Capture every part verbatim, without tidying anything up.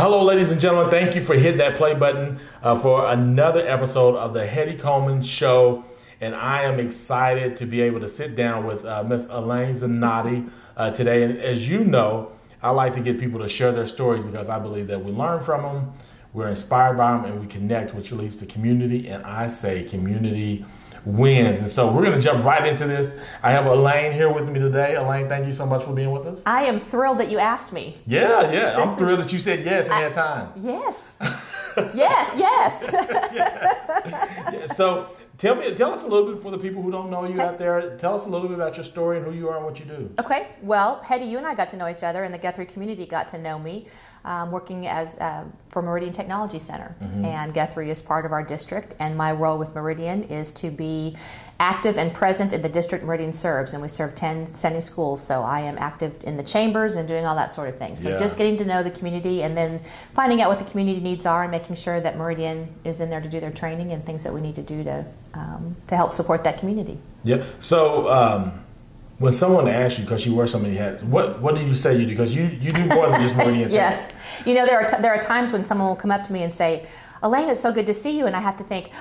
Hello, ladies and gentlemen. Thank you for hitting that play button uh, for another episode of the Hedy Coleman Show. And I am excited to be able to sit down with uh, Miss Elaine Zanotti uh, today. And as you know, I like to get people to share their stories because I believe that we learn from them, we're inspired by them, and we connect, which leads to community. And I say community wins. And so we're going to jump right into this. I have Elaine here with me today. Elaine, thank you so much for being with us. I am thrilled that you asked me. Yeah, yeah. This I'm thrilled is, that you said yes and I, had time. Yes. yes, yes. yeah. Yeah. So tell me, tell us a little bit for the people who don't know you okay. out there. Tell us a little bit about your story and who you are and what you do. Okay. Well, Hedy, you and I got to know each other, and the Guthrie community got to know me, um, working as uh, for Meridian Technology Center. Mm-hmm. And Guthrie is part of our district, and my role with Meridian is to be active and present in the district Meridian serves, and we serve ten Sunday schools, so I am active in the chambers and doing all that sort of thing. So yeah. just getting to know the community and then finding out what the community needs are and making sure that Meridian is in there to do their training and things that we need to do to um, to help support that community. Yeah. So um, when someone asks you, because you wear so many hats, what what do you say you do? Because you, you do more than just Meridian. Yes. Things. You know, there are t- there are times when someone will come up to me and say, Elaine, it's so good to see you, and I have to think,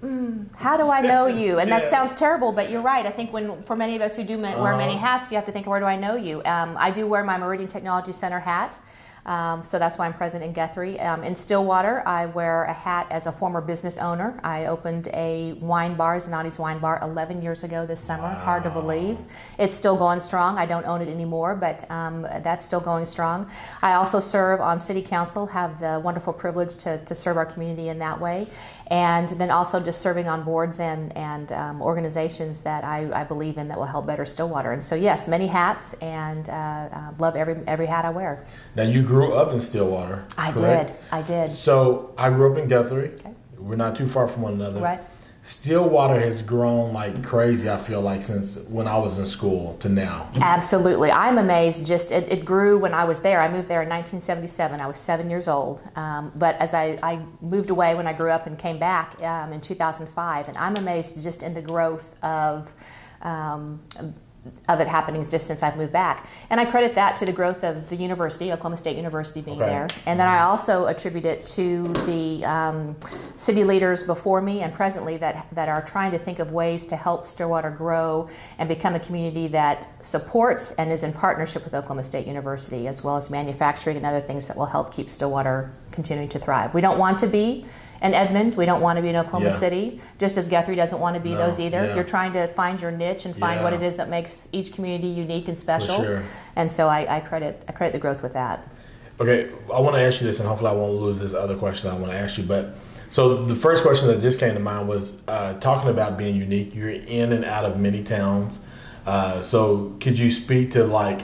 Mm, how do I know you? And that yeah. sounds terrible, but you're right. I think when for many of us who do ma- wear uh-huh. many hats, you have to think, where do I know you? Um, I do wear my Meridian Technology Center hat, um, so that's why I'm present in Guthrie. Um, in Stillwater, I wear a hat as a former business owner. I opened a wine bar, Zanotti's Wine Bar, eleven years ago this summer. Wow. Hard to believe. It's still going strong. I don't own it anymore, but um, that's still going strong. I also serve on City Council, have the wonderful privilege to, to serve our community in that way. And then also just serving on boards and, and um, organizations that I, I believe in that will help better Stillwater. And so, yes, many hats, and uh, uh, love every every hat I wear. Now, you grew up in Stillwater, I correct? did. I did. So, I grew up in Guthrie. Okay. We're not too far from one another. Right. Stillwater has grown like crazy, I feel like, since when I was in school to now. Absolutely. I'm amazed. Just it, it grew when I was there. I moved there in nineteen seventy-seven. I was seven years old. Um, but as I, I moved away when I grew up and came back um, in two thousand five, and I'm amazed just in the growth of um, of it happening just since I've moved back. And I credit that to the growth of the university, Oklahoma State University being okay. there. And then I also attribute it to the um, city leaders before me and presently that, that are trying to think of ways to help Stillwater grow and become a community that supports and is in partnership with Oklahoma State University, as well as manufacturing and other things that will help keep Stillwater continuing to thrive. We don't want to be in Edmond, we don't want to be in Oklahoma yeah. City, just as Guthrie doesn't want to be no, those either. Yeah. You're trying to find your niche and find yeah. what it is that makes each community unique and special. For sure. And so I, I credit I credit the growth with that. Okay, I want to ask you this, and hopefully I won't lose this other question I want to ask you. But so the first question that just came to mind was uh, talking about being unique. You're in and out of many towns, uh, so could you speak to like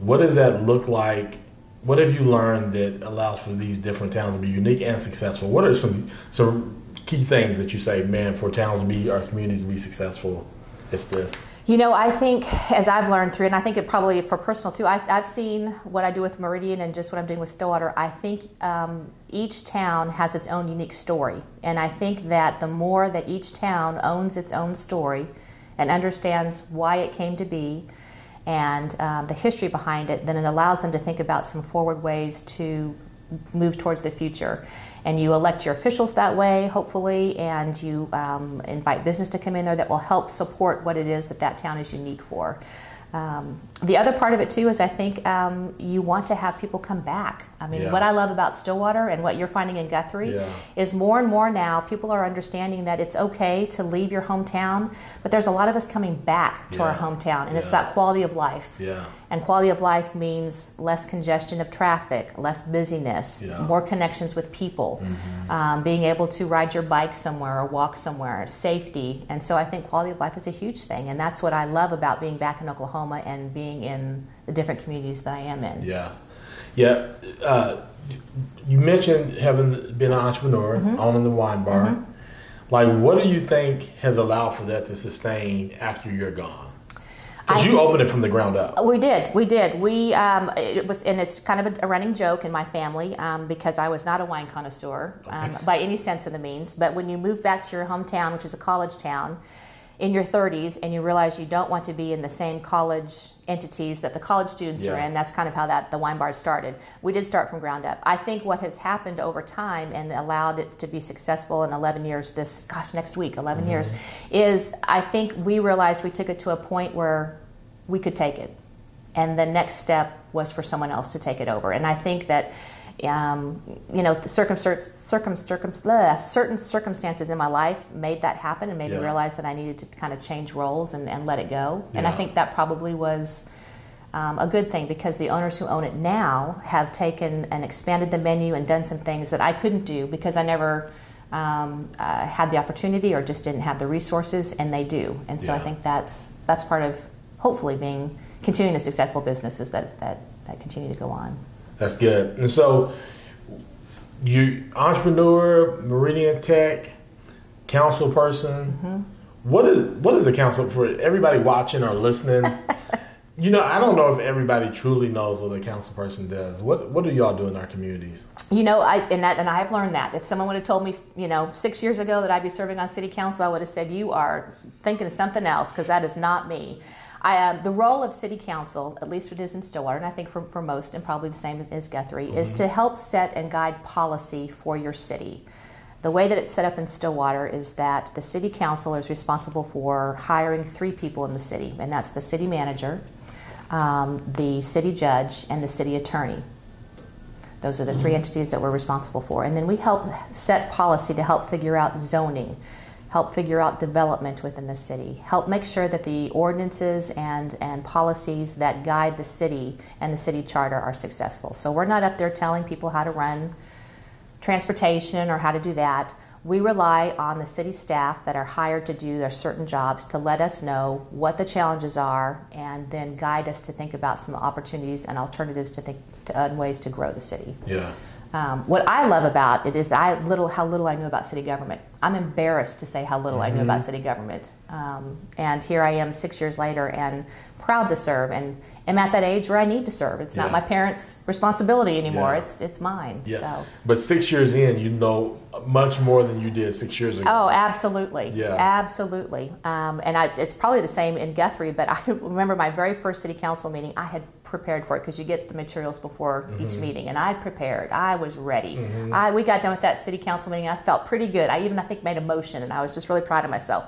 what does that look like? What have you learned that allows for these different towns to be unique and successful? What are some some key things that you say, man, for towns to be, our communities to be successful? It's this. You know, I think, as I've learned through, and I think it probably for personal too, I, I've seen what I do with Meridian and just what I'm doing with Stillwater. I think um, each town has its own unique story. And I think that the more that each town owns its own story and understands why it came to be, and um, the history behind it, then it allows them to think about some forward ways to move towards the future. And you elect your officials that way, hopefully, and you um, invite business to come in there that will help support what it is that that town is unique for. Um, the other part of it, too, is I think um, you want to have people come back. I mean, yeah. what I love about Stillwater and what you're finding in Guthrie yeah. is more and more now people are understanding that it's okay to leave your hometown, but there's a lot of us coming back to yeah. our hometown, and yeah. it's that quality of life. Yeah. And quality of life means less congestion of traffic, less busyness, yeah. more connections with people, mm-hmm. um, being able to ride your bike somewhere or walk somewhere, safety. And so I think quality of life is a huge thing, and that's what I love about being back in Oklahoma and being in the different communities that I am in. Yeah, yeah. Uh, you mentioned having been an entrepreneur, mm-hmm. owning the wine bar. Mm-hmm. Like, what do you think has allowed for that to sustain after you're gone? Because you opened it from the ground up. We did. We did. We um, it was, and it's kind of a running joke in my family um, because I was not a wine connoisseur um, by any sense of the means. But when you move back to your hometown, which is a college town, in your thirties and you realize you don't want to be in the same college entities that the college students yeah. are in. That's kind of how that the wine bar started. We did start from ground up. I think what has happened over time and allowed it to be successful in eleven years this, gosh, next week, eleven mm-hmm. years, is I think we realized we took it to a point where we could take it. And the next step was for someone else to take it over. And I think that Um, you know, the circum, circum, circum, blah, certain circumstances in my life made that happen and made yeah. me realize that I needed to kind of change roles and, and let it go. Yeah. And I think that probably was um, a good thing, because the owners who own it now have taken and expanded the menu and done some things that I couldn't do because I never um, uh, had the opportunity or just didn't have the resources, and they do. And so yeah. I think that's that's part of hopefully being continuing the successful businesses that, that, that continue to go on. That's good. And so, you entrepreneur, Meridian Tech, council person. Mm-hmm. What is what is a council for everybody watching or listening? You know, I don't know if everybody truly knows what a council person does. What what do y'all do in our communities? You know, I and that and I have learned that if someone would have told me, you know, six years ago that I'd be serving on city council, I would have said, "You are thinking of something else," because that is not me. I, uh, the role of city council, at least it is in Stillwater, and I think for, for most, and probably the same as, as Guthrie, mm-hmm. is to help set and guide policy for your city. The way that it's set up in Stillwater is that the city council is responsible for hiring three people in the city, and that's the city manager, um, the city judge, and the city attorney. Those are the mm-hmm. three entities that we're responsible for. And then we help set policy to help figure out zoning, help figure out development within the city, help make sure that the ordinances and, and policies that guide the city and the city charter are successful. So we're not up there telling people how to run transportation or how to do that. We rely on the city staff that are hired to do their certain jobs to let us know what the challenges are and then guide us to think about some opportunities and alternatives to think to, uh, ways to grow the city. Yeah. Um, what I love about it is I little how little I knew about city government. I'm embarrassed to say how little mm-hmm. I knew about city government. Um, and here I am six years later and proud to serve, and am at that age where I need to serve. It's yeah. not my parents' responsibility anymore. Yeah. It's it's mine. Yeah. So. But six years in, you know much more than you did six years ago. Oh, absolutely. Yeah. Absolutely. Um, and I, it's probably the same in Guthrie, but I remember my very first city council meeting, I had prepared for it because you get the materials before mm-hmm. each meeting, and I prepared. I was ready. Mm-hmm. I we got done with that city council meeting. I felt pretty good. I even I think made a motion, and I was just really proud of myself.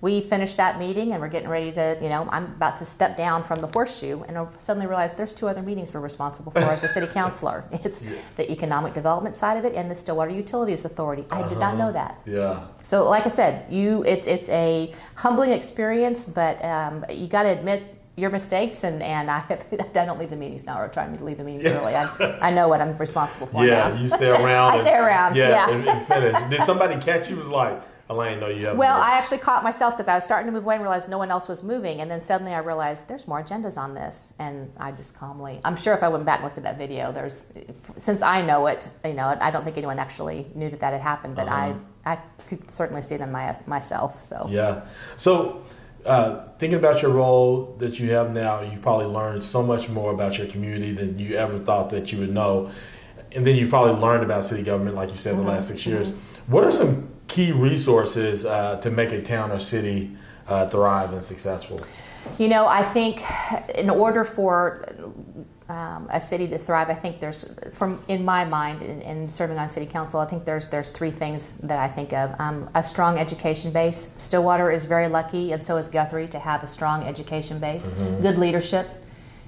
We finished that meeting, and we're getting ready to, you know, I'm about to step down from the horseshoe, and I suddenly realized there's two other meetings we're responsible for as a city councilor. It's yeah. the economic development side of it and the Stillwater Utilities Authority. I uh-huh. did not know that. Yeah. So, like I said, you, it's it's a humbling experience, but um, you got to admit your mistakes, and, and I, I don't leave the meetings now, or trying to leave the meetings yeah. early. I, I know what I'm responsible for yeah, now. Yeah, you stay around. I and, stay around, yeah. yeah. And, and finish. Did somebody catch you? It was like, Elaine, no, you haven't. Well, worked. I actually caught myself because I was starting to move away and realized no one else was moving, and then suddenly I realized there's more agendas on this, and I just calmly, I'm sure if I went back and looked at that video, there's, since I know it, you know, I don't think anyone actually knew that that had happened, but uh-huh. I, I could certainly see it in my, myself, so. Yeah. So, Uh, thinking about your role that you have now, you probably learned so much more about your community than you ever thought that you would know. And then you probably learned about city government, like you said, mm-hmm. in the last six years. Mm-hmm. What are some key resources uh, to make a town or city uh, thrive and successful? You know, I think in order for um, a city to thrive, I think there's, from in my mind, in, in serving on city council, I think there's there's three things that I think of. Um, a strong education base. Stillwater is very lucky, and so is Guthrie, to have a strong education base. Mm-hmm. Good leadership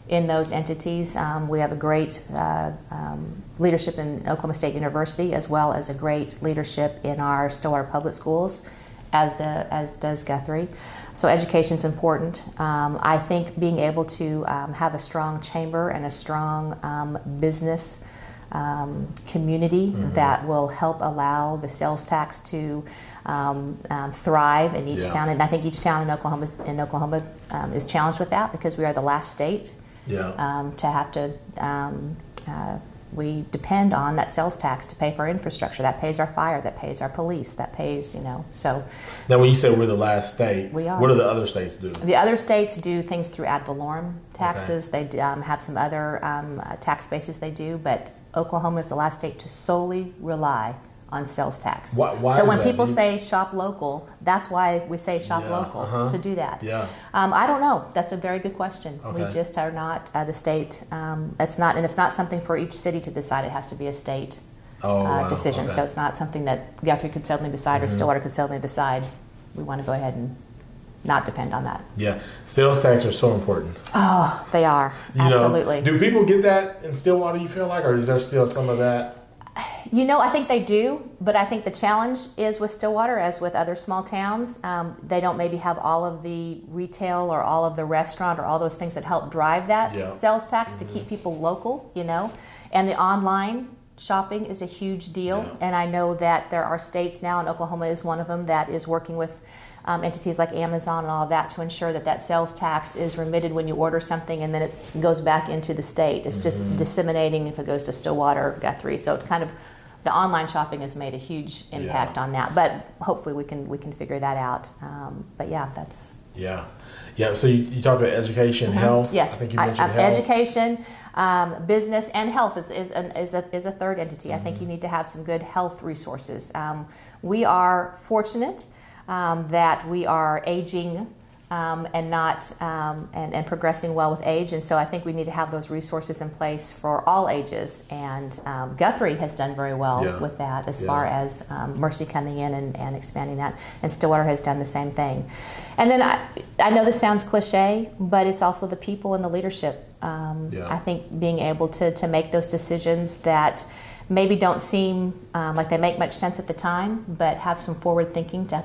in those entities. Um, we have a great uh, um, leadership in Oklahoma State University, as well as a great leadership in our Stillwater Public Schools, as the, as does Guthrie. So education's important. Um, I think being able to um, have a strong chamber and a strong um, business um, community mm-hmm. that will help allow the sales tax to um, um, thrive in each yeah. town. And I think each town in Oklahoma, in Oklahoma um, is challenged with that because we are the last state yeah. um, to have to um, uh, we depend on that sales tax to pay for infrastructure. That pays our fire, that pays our police, that pays, you know, so. Now when you say we're the last state, we are. What do the other states do? The other states do things through ad valorem taxes. Okay. They um, have some other um, tax bases they do, but Oklahoma is the last state to solely rely on sales tax. Why, why so when people say shop local, that's why we say shop yeah, local uh-huh. to do that. Yeah. Um, I don't know. That's a very good question. Okay. We just are not uh, the state. Um, it's not, and it's not something for each city to decide. It has to be a state oh, uh, wow. decision. Okay. So it's not something that Guthrie could suddenly decide mm-hmm. or Stillwater could suddenly decide. We want to go ahead and not depend on that. Yeah. Sales tax are so important. Oh, they are. You Absolutely. Know, do people get that in Stillwater, you feel like, or is there still some of that? You know, I think they do, but I think the challenge is with Stillwater, as with other small towns, um, they don't maybe have all of the retail or all of the restaurant or all those things that help drive that yeah. sales tax mm-hmm. to keep people local, you know, and the online shopping is a huge deal. Yeah. And I know that there are states now, and Oklahoma is one of them, that is working with Um, entities like Amazon and all of that to ensure that that sales tax is remitted when you order something, and then it's, it goes back into the state. It's just mm-hmm. disseminating if it goes to Stillwater or Guthrie. So it kind of, the online shopping has made a huge impact yeah. on that. But hopefully we can we can figure that out. Um, but yeah, that's yeah, yeah. So you, you talked about education, mm-hmm. health. Yes, I think you mentioned I, I, health. Education, um, business, and health is is an, is, a, is a third entity. Mm-hmm. I think you need to have some good health resources. Um, we are fortunate. Um, that we are aging um, and not um, and, and progressing well with age, and so I think we need to have those resources in place for all ages. And um, Guthrie has done very well yeah. with that, as yeah. far as um, Mercy coming in and, and expanding that, and Stillwater has done the same thing. And then I, I know this sounds cliche, but it's also the people and the leadership. Um, yeah. I think being able to to make those decisions that maybe don't seem um, like they make much sense at the time, but have some forward thinking to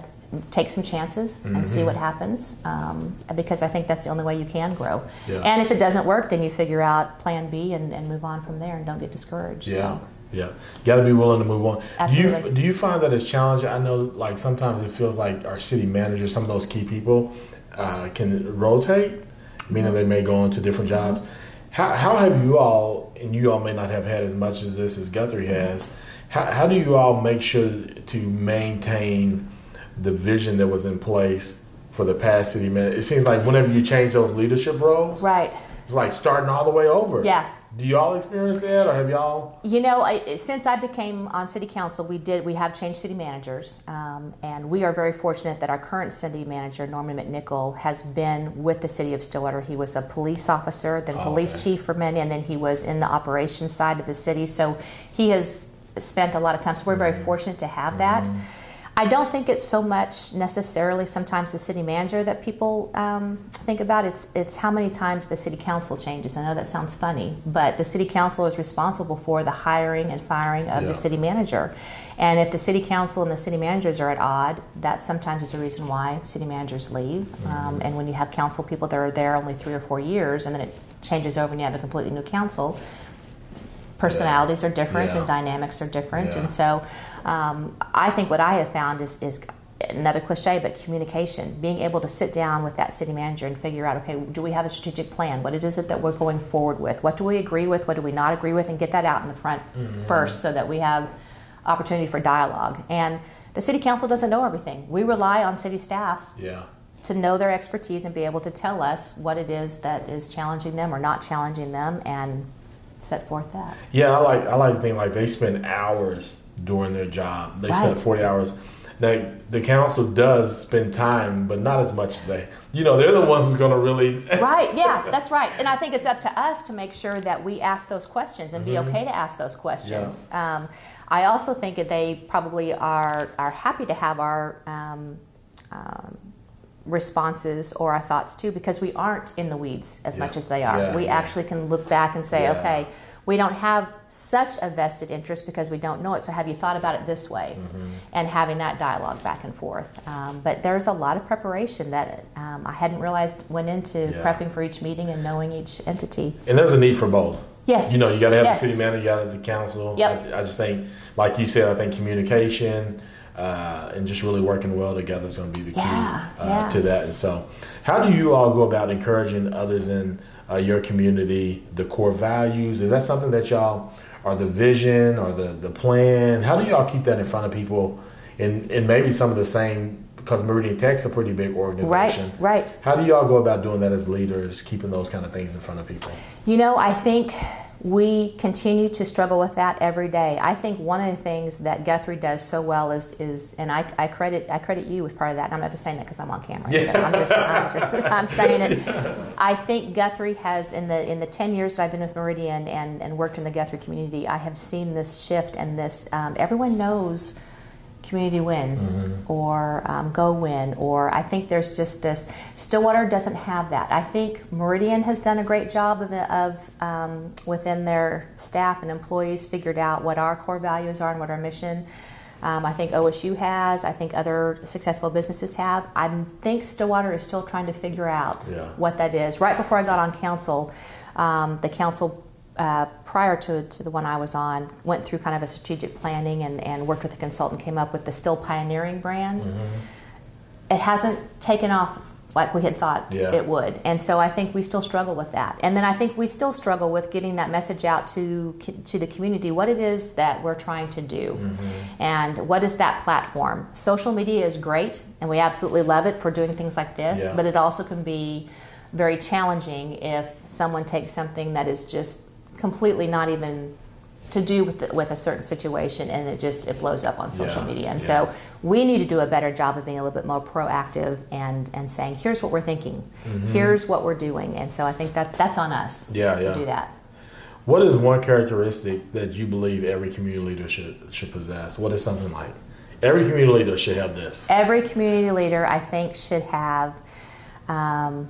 take some chances and mm-hmm. see what happens, um, because I think that's the only way you can grow. Yeah. And if it doesn't work, then you figure out plan B and, and move on from there, and don't get discouraged. Yeah, so. yeah. Got to be willing to move on. Absolutely. Do you, do you find that it's challenging? I know, like, sometimes it feels like our city managers, some of those key people, uh, can rotate, meaning they may go on to different jobs. How, how have you all, and you all may not have had as much as this as Guthrie has, how, how do you all make sure to maintain the vision that was in place for the past city manager? It seems like whenever you change those leadership roles, right, it's like starting all the way over. Yeah. Do y'all experience that, or have y'all? You know, I, since I became on city council, we did we have changed city managers, um, and we are very fortunate that our current city manager, Norman McNichol, has been with the city of Stillwater. He was a police officer, then oh, police okay. chief for many, and then he was in the operations side of the city. So he has spent a lot of time. So we're mm-hmm. very fortunate to have mm-hmm. that. I don't think it's so much necessarily sometimes the city manager that people um, think about. It's it's how many times the city council changes. I know that sounds funny, but the city council is responsible for the hiring and firing of yeah. the city manager. And if the city council and the city managers are at odds, that sometimes is the reason why city managers leave. Mm-hmm. Um, and when you have council people that are there only three or four years, and then it changes over and you have a completely new council, personalities yeah. are different yeah. and dynamics are different. Yeah. And so Um, I think what I have found is, is another cliche, but communication. Being able to sit down with that city manager and figure out, okay, do we have a strategic plan? What is it that we're going forward with? What do we agree with? What do we not agree with? And get that out in the front mm-hmm. first, so that we have opportunity for dialogue. And the city council doesn't know everything. We rely on city staff yeah. to know their expertise and be able to tell us what it is that is challenging them or not challenging them, and set forth that. Yeah, I like, I like to think like they spend hours during their job. They right. spend forty hours. Now, the council does spend time, but not as much as they, you know, they're the ones who's going to really. Right, yeah, that's right. And I think it's up to us to make sure that we ask those questions and mm-hmm. be okay to ask those questions. Yeah. Um, I also think that they probably are, are happy to have our um, um, responses or our thoughts too, because we aren't in the weeds as yeah. much as they are. Yeah, we yeah. actually can look back and say, yeah. okay, we don't have such a vested interest because we don't know it, so have you thought about it this way? Mm-hmm. And having that dialogue back and forth. Um, but there's a lot of preparation that um, I hadn't realized went into yeah. prepping for each meeting and knowing each entity. And there's a need for both. Yes. You know, you got to have yes. the city manager, you got to have the council. Yep. I, I just think, like you said, I think communication uh, and just really working well together is going to be the key yeah. Uh, yeah. to that. And so how do you all go about encouraging others in Uh, your community, the core values? Is that something that y'all, or the vision or the, the plan? How do y'all keep that in front of people? And, and maybe some of the same, because Meridian Tech's a pretty big organization. Right, right. How do y'all go about doing that as leaders, keeping those kind of things in front of people? You know, I think we continue to struggle with that every day. I think one of the things that Guthrie does so well is, is and I, I credit I credit you with part of that, and I'm not just saying that because I'm on camera. Yeah. I'm, just, I'm, just, I'm saying it. Yeah. I think Guthrie has, in the in the ten years that I've been with Meridian and, and worked in the Guthrie community, I have seen this shift and this, um, everyone knows Community Wins, mm-hmm. or um, Go Win, or I think there's just this, Stillwater doesn't have that. I think Meridian has done a great job of, of um, within their staff and employees, figured out what our core values are and what our mission. Um, I think O S U has, I think other successful businesses have. I think Stillwater is still trying to figure out yeah. what that is. Right before I got on council, um, the council Uh, prior to, to the one I was on, went through kind of a strategic planning and, and worked with a consultant, came up with the Still Pioneering brand. Mm-hmm. It hasn't taken off like we had thought yeah. it would. And so I think we still struggle with that. And then I think we still struggle with getting that message out to, to the community, what it is that we're trying to do. Mm-hmm. And what is that platform? Social media is great, and we absolutely love it for doing things like this, yeah. but it also can be very challenging if someone takes something that is just completely not even to do with the, with a certain situation, and it just it blows up on social yeah, media. And yeah. so we need to do a better job of being a little bit more proactive and and saying, here's what we're thinking, mm-hmm. here's what we're doing. And so I think that's that's on us yeah, to yeah. do that. What is one characteristic that you believe every community leader should should possess? What is something like every community leader should have this? Every community leader, I think, should have. Um,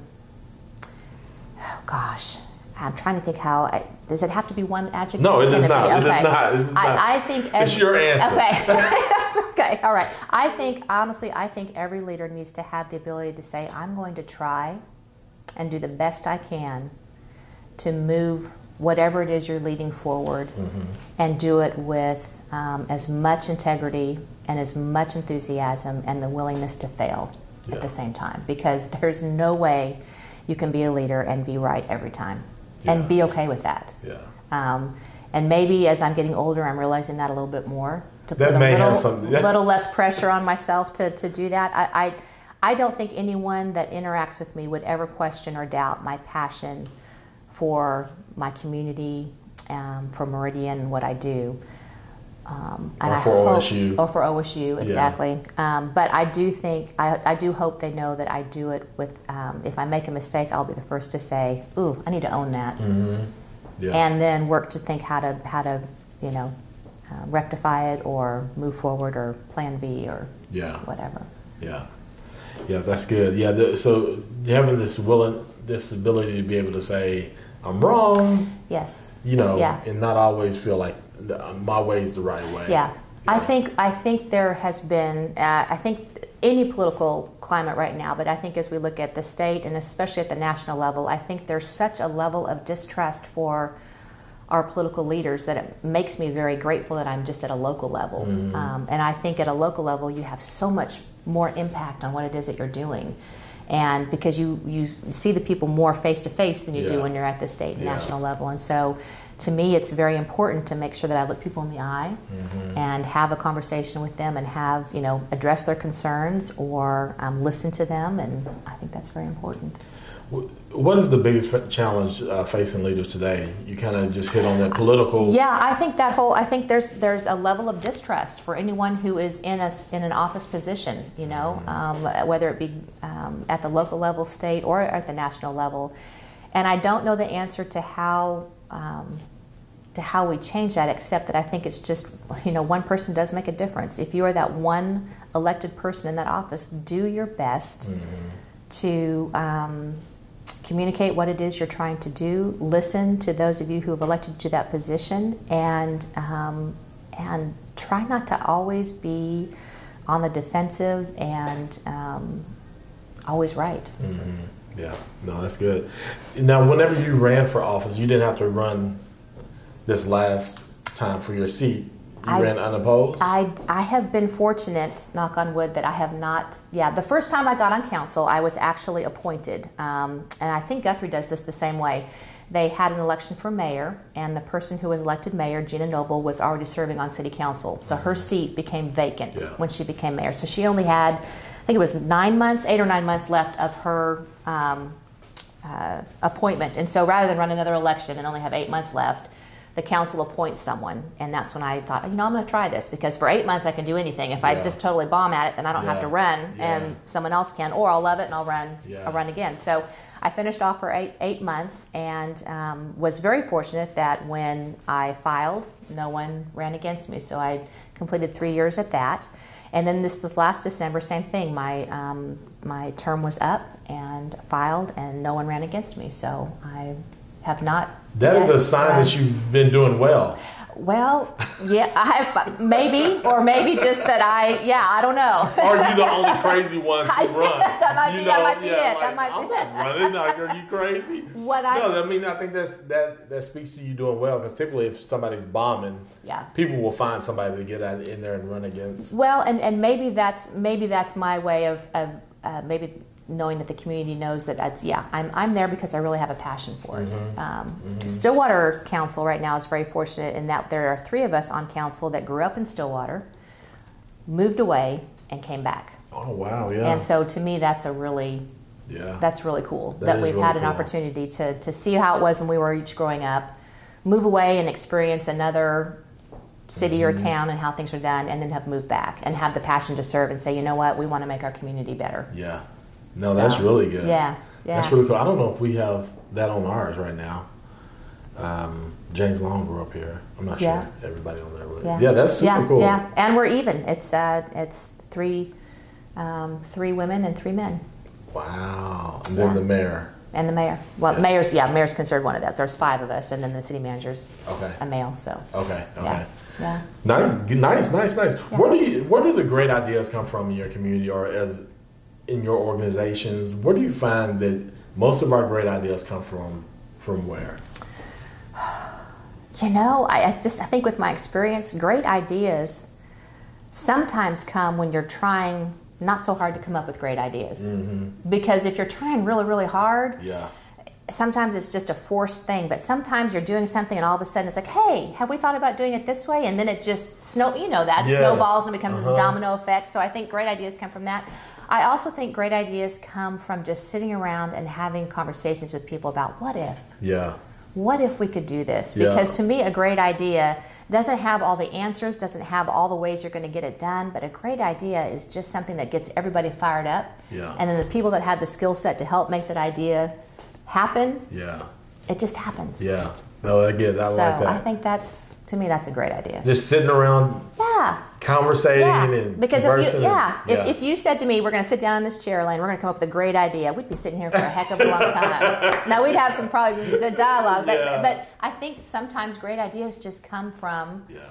oh gosh, I'm trying to think how. I, Does it have to be one adjective? No, it does not. Okay. It does not. It does not. I, I think every, it's your answer. Okay. Okay. All right. I think, honestly, I think every leader needs to have the ability to say, I'm going to try and do the best I can to move whatever it is you're leading forward, mm-hmm. and do it with um, as much integrity and as much enthusiasm and the willingness to fail yeah. at the same time. Because there's no way you can be a leader and be right every time. Yeah. And be okay with that. Yeah. Um, and maybe as I'm getting older, I'm realizing that a little bit more. To that put may a little, have something. That... little less pressure on myself to, to do that. I, I I don't think anyone that interacts with me would ever question or doubt my passion for my community, um, for Meridian, and what I do. Um, and or for I hope, O S U. Or for O S U, exactly. Yeah. Um, but I do think, I, I do hope they know that I do it with, um, if I make a mistake, I'll be the first to say, ooh, I need to own that. Mm-hmm. Yeah. And then work to think how to, how to you know, uh, rectify it or move forward or plan B or yeah. whatever. Yeah. Yeah, that's good. Yeah, the, so having this willing, this ability to be able to say, I'm wrong. Yes. You know, yeah. and not always feel like, my way is the right way. Yeah, yeah. I think I think there has been uh, I think any political climate right now, but I think as we look at the state and especially at the national level, I think there's such a level of distrust for our political leaders that it makes me very grateful that I'm just at a local level. Mm. Um, and I think at a local level, you have so much more impact on what it is that you're doing. And because you, you see the people more face to face than you yeah. do when you're at the state and yeah. national level. And so to me, it's very important to make sure that I look people in the eye, mm-hmm. and have a conversation with them and have, you know, address their concerns or um, listen to them. And I think that's very important. What is the biggest challenge uh, facing leaders today? You kind of just hit on that political. Yeah, I think that whole, I think there's there's a level of distrust for anyone who is in a, in an office position, you know, um, whether it be um, at the local level, state, or at the national level. And I don't know the answer to how um, to how we change that, except that I think it's just, you know, one person does make a difference. If you are that one elected person in that office, do your best mm-hmm. to... Um, communicate what it is you're trying to do, listen to those of you who have elected to that position, and um, and try not to always be on the defensive and um, always right. Mm-hmm. Yeah, no, that's good. Now, whenever you ran for office, you didn't have to run this last time for your seat. You I, ran unopposed? I, I have been fortunate, knock on wood, that I have not, yeah, the first time I got on council, I was actually appointed. Um, and I think Guthrie does this the same way. They had an election for mayor, and the person who was elected mayor, Gina Noble, was already serving on city council. So mm-hmm. her seat became vacant yeah. when she became mayor. So she only had, I think it was nine months, eight or nine months left of her um, uh, appointment. And so rather than run another election and only have eight months left, the council appoints someone. And that's when I thought, you know, I'm going to try this, because for eight months I can do anything. If yeah. I just totally bomb at it, then I don't yeah. have to run, yeah. and someone else can, or I'll love it and I'll run, yeah. I'll run again. So I finished off for eight, eight months and um, was very fortunate that when I filed, no one ran against me. So I completed three years at that. And then this, this last December, same thing. My um, my term was up and filed, and no one ran against me. So I have not. That yet, is a sign um, that you've been doing well. Well, yeah, I, maybe, or maybe just that I, yeah, I don't know. Or you the only crazy one to run. That might you be, know, that might be yeah, it. Like, that might I'm be not running, like, are you crazy? What I, no, I mean, I think that's, that, that speaks to you doing well, because typically if somebody's bombing, yeah. people will find somebody to get out in there and run against. Well, and, and maybe that's maybe that's my way of, of uh, maybe knowing that the community knows that that's, yeah, I'm, I'm there because I really have a passion for it. Mm-hmm. Um, mm-hmm. Stillwater's council right now is very fortunate in that there are three of us on council that grew up in Stillwater, moved away, and came back. Oh, wow, yeah. And so to me, that's a really, yeah. that's really cool that, that we've really had an cool. opportunity to, to see how it was when we were each growing up, move away and experience another city mm-hmm. or town and how things are done, and then have moved back and have the passion to serve and say, you know what, we want to make our community better. Yeah. No, so, that's really good. Yeah, yeah. That's really cool. I don't know if we have that on ours right now. Um, James Long grew up here. I'm not yeah. sure everybody on there really. Yeah, yeah that's super yeah, cool. Yeah, and we're even. It's uh, it's three, um, three women and three men. Wow. And then yeah. the mayor. And the mayor. Well, yeah. mayor's yeah, mayor's considered one of those. There's five of us, and then the city manager's okay. a male. So okay, okay. Yeah. yeah. Nice, nice, nice, nice. Yeah. Where do you, where do the great ideas come from in your community, or as in your organizations? Where do you find that most of our great ideas come from? From where? You know, I, I just I think with my experience, great ideas sometimes come when you're trying not so hard to come up with great ideas. Mm-hmm. Because if you're trying really, really hard, yeah. sometimes it's just a forced thing, but sometimes you're doing something and all of a sudden it's like, hey, have we thought about doing it this way? And then it just snow, you know that, yeah. snowballs and becomes uh-huh. this domino effect. So I think great ideas come from that. I also think great ideas come from just sitting around and having conversations with people about what if. Yeah. What if we could do this? Because yeah. to me, a great idea doesn't have all the answers, doesn't have all the ways you're going to get it done, but a great idea is just something that gets everybody fired up. Yeah. And then the people that have the skill set to help make that idea happen, yeah. it just happens. Yeah. No, I get that. I so like that. I think that's, to me, that's a great idea. Just sitting around yeah. conversating yeah. and because if you, yeah. And, yeah. If, if you said to me, we're going to sit down in this chair, Elaine, we're going to come up with a great idea, we'd be sitting here for a heck of a long time. Now, we'd have some probably good dialogue, but, yeah. but I think sometimes great ideas just come from yeah.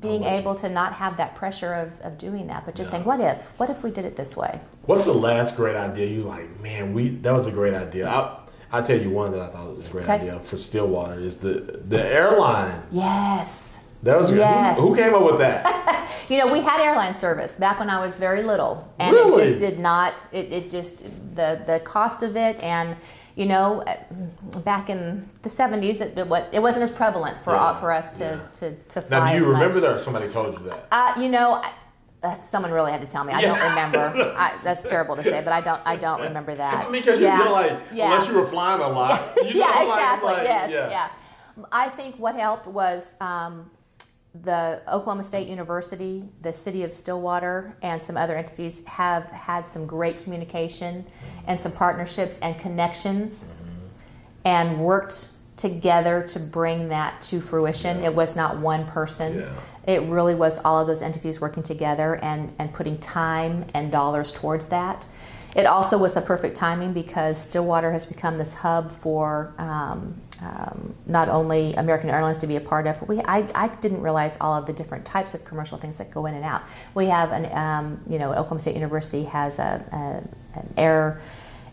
being able you. to not have that pressure of, of doing that, but just yeah. saying, what if? What if we did it this way? What's the last great idea you like, man, we that was a great idea. I, I'll tell you one that I thought was a great okay. idea for Stillwater is the, the airline. Yes. That was good. Yes. Who, who came up with that? You know, we had airline service back when I was very little. And really? It just did not, it, it just, the, the cost of it and, you know, back in the seventies, it, it wasn't as prevalent for, yeah. all, for us to, yeah. to, to fly. Now, do you as remember much. that or somebody told you that? Uh, you know, I, someone really had to tell me. I yeah. don't remember. I, that's terrible to say, but I don't. I don't remember that. I mean, because yeah. you know, like yeah. unless you were flying a lot. You know, yeah, exactly. Like, yes. yes. Yeah. I think what helped was um, the Oklahoma State University, the City of Stillwater, and some other entities have had some great communication and some partnerships and connections, mm-hmm. and worked together to bring that to fruition. Yeah. It was not one person. Yeah. It really was all of those entities working together and, and putting time and dollars towards that. It also was the perfect timing because Stillwater has become this hub for um, um, not only American Airlines to be a part of, but we, I, I didn't realize all of the different types of commercial things that go in and out. We have an, um, you know, Oklahoma State University has a, a, an air,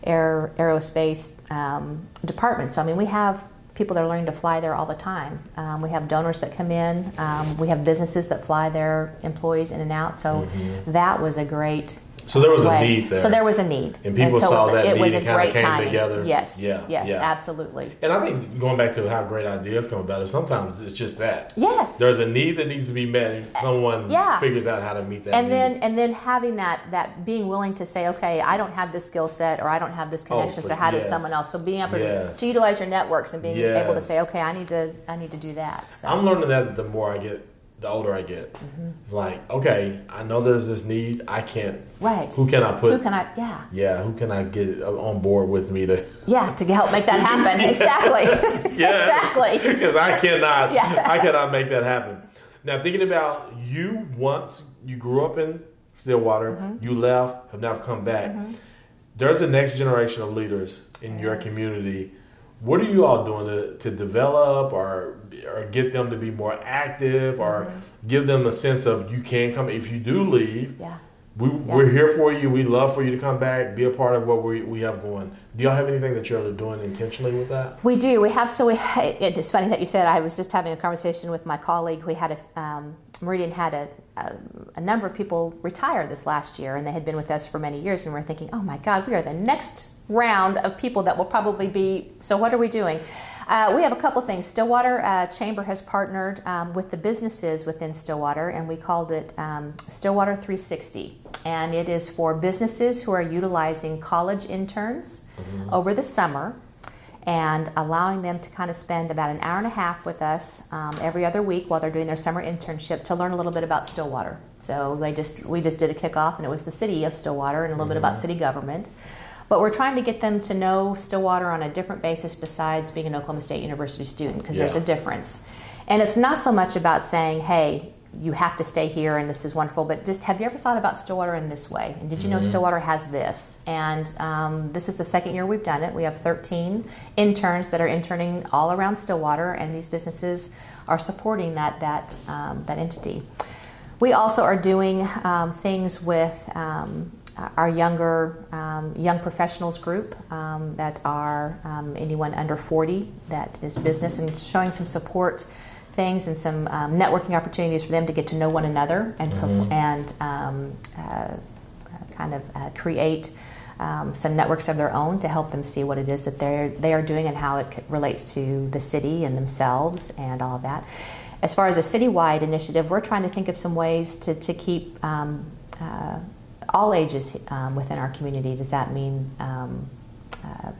air aerospace um, department. So, I mean, we have people that are learning to fly there all the time. Um, we have donors that come in. Um, we have businesses that fly their employees in and out. So mm-hmm. that was a great So there was way. a need there. So there was a need. And people and so saw it was, that it need was a and kind of came timing. together. Yes, yeah, yes, yeah. absolutely. And I think going back to how great ideas come about is sometimes it's just that. Yes. There's a need that needs to be met and someone yeah. figures out how to meet that and need. Then, and then having that, that being willing to say, okay, I don't have this skill set or I don't have this connection, oh, for, so how yes. does someone else? So being able yes. to utilize your networks and being yes. able to say, okay, I need to I need to do that. So. I'm learning that the more I get, the older I get. Mm-hmm. It's like, okay, I know there's this need. I can't. Right. Who can I put? Who can I, yeah. Yeah, who can I get on board with me to? Yeah, to help make that happen. yeah. Exactly. Yeah. Exactly. Because I cannot, yeah. I cannot make that happen. Now, thinking about you once, you grew up in Stillwater, mm-hmm. you left, have now come back. Mm-hmm. There's the next generation of leaders in yes. your community. What are you all doing to, to develop or or get them to be more active or mm-hmm. give them a sense of you can come if you do leave? Yeah. We, yeah. We're here for you. We love for you to come back, be a part of what we, we have going. Do y'all have anything that you're doing intentionally with that? We do. We have. So we, it's funny that you said, I was just having a conversation with my colleague. We had a, um, Meridian had a, a, a number of people retire this last year, and they had been with us for many years, and we we're thinking, oh my God, we are the next round of people that will probably be, so what are we doing? Uh, we have a couple things. Stillwater uh, Chamber has partnered um, with the businesses within Stillwater, and we called it um, Stillwater three sixty. And it is for businesses who are utilizing college interns mm-hmm. over the summer and allowing them to kind of spend about an hour and a half with us um, every other week while they're doing their summer internship to learn a little bit about Stillwater. So they just we just did a kickoff, and it was the city of Stillwater and a little mm-hmm. bit about city government. But we're trying to get them to know Stillwater on a different basis besides being an Oklahoma State University student, because yeah. there's a difference. And it's not so much about saying, hey, you have to stay here and this is wonderful, but just have you ever thought about Stillwater in this way? And did you mm-hmm. know Stillwater has this? And um, this is the second year we've done it. We have thirteen interns that are interning all around Stillwater, and these businesses are supporting that, that, um, that entity. We also are doing um, things with... Um, our younger um, young professionals group um, that are um, anyone under forty that is business, and showing some support things and some um, networking opportunities for them to get to know one another and mm-hmm. and um, uh, kind of uh, create um, some networks of their own to help them see what it is that they're they are doing and how it relates to the city and themselves and all of that. As far as a citywide initiative, we're trying to think of some ways to to keep. Um, uh, all ages um, within our community. Does that mean um, uh,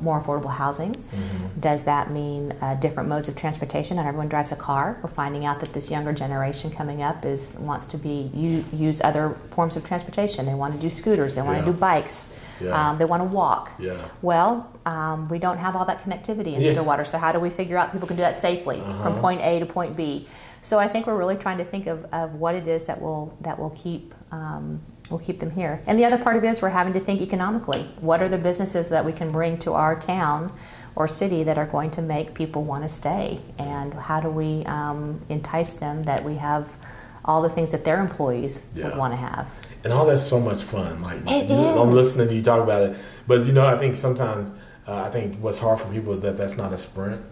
more affordable housing? Mm-hmm. Does that mean uh, different modes of transportation? Not everyone drives a car. We're finding out that this younger generation coming up is wants to be u- use other forms of transportation. They want to do scooters. They want to yeah. do bikes. Yeah. Um, they want to walk. Yeah. Well, um, we don't have all that connectivity in yeah. Stillwater, so how do we figure out people can do that safely uh-huh. from point A to point B? So I think we're really trying to think of, of what it is that will that will keep um, will keep them here. And the other part of it is we're having to think economically. What are the businesses that we can bring to our town or city that are going to make people want to stay? And how do we um, entice them that we have all the things that their employees yeah. would want to have? And all that's so much fun. Like it you, is. I'm listening to you talk about it, but you know, I think sometimes uh, I think what's hard for people is that that's not a sprint.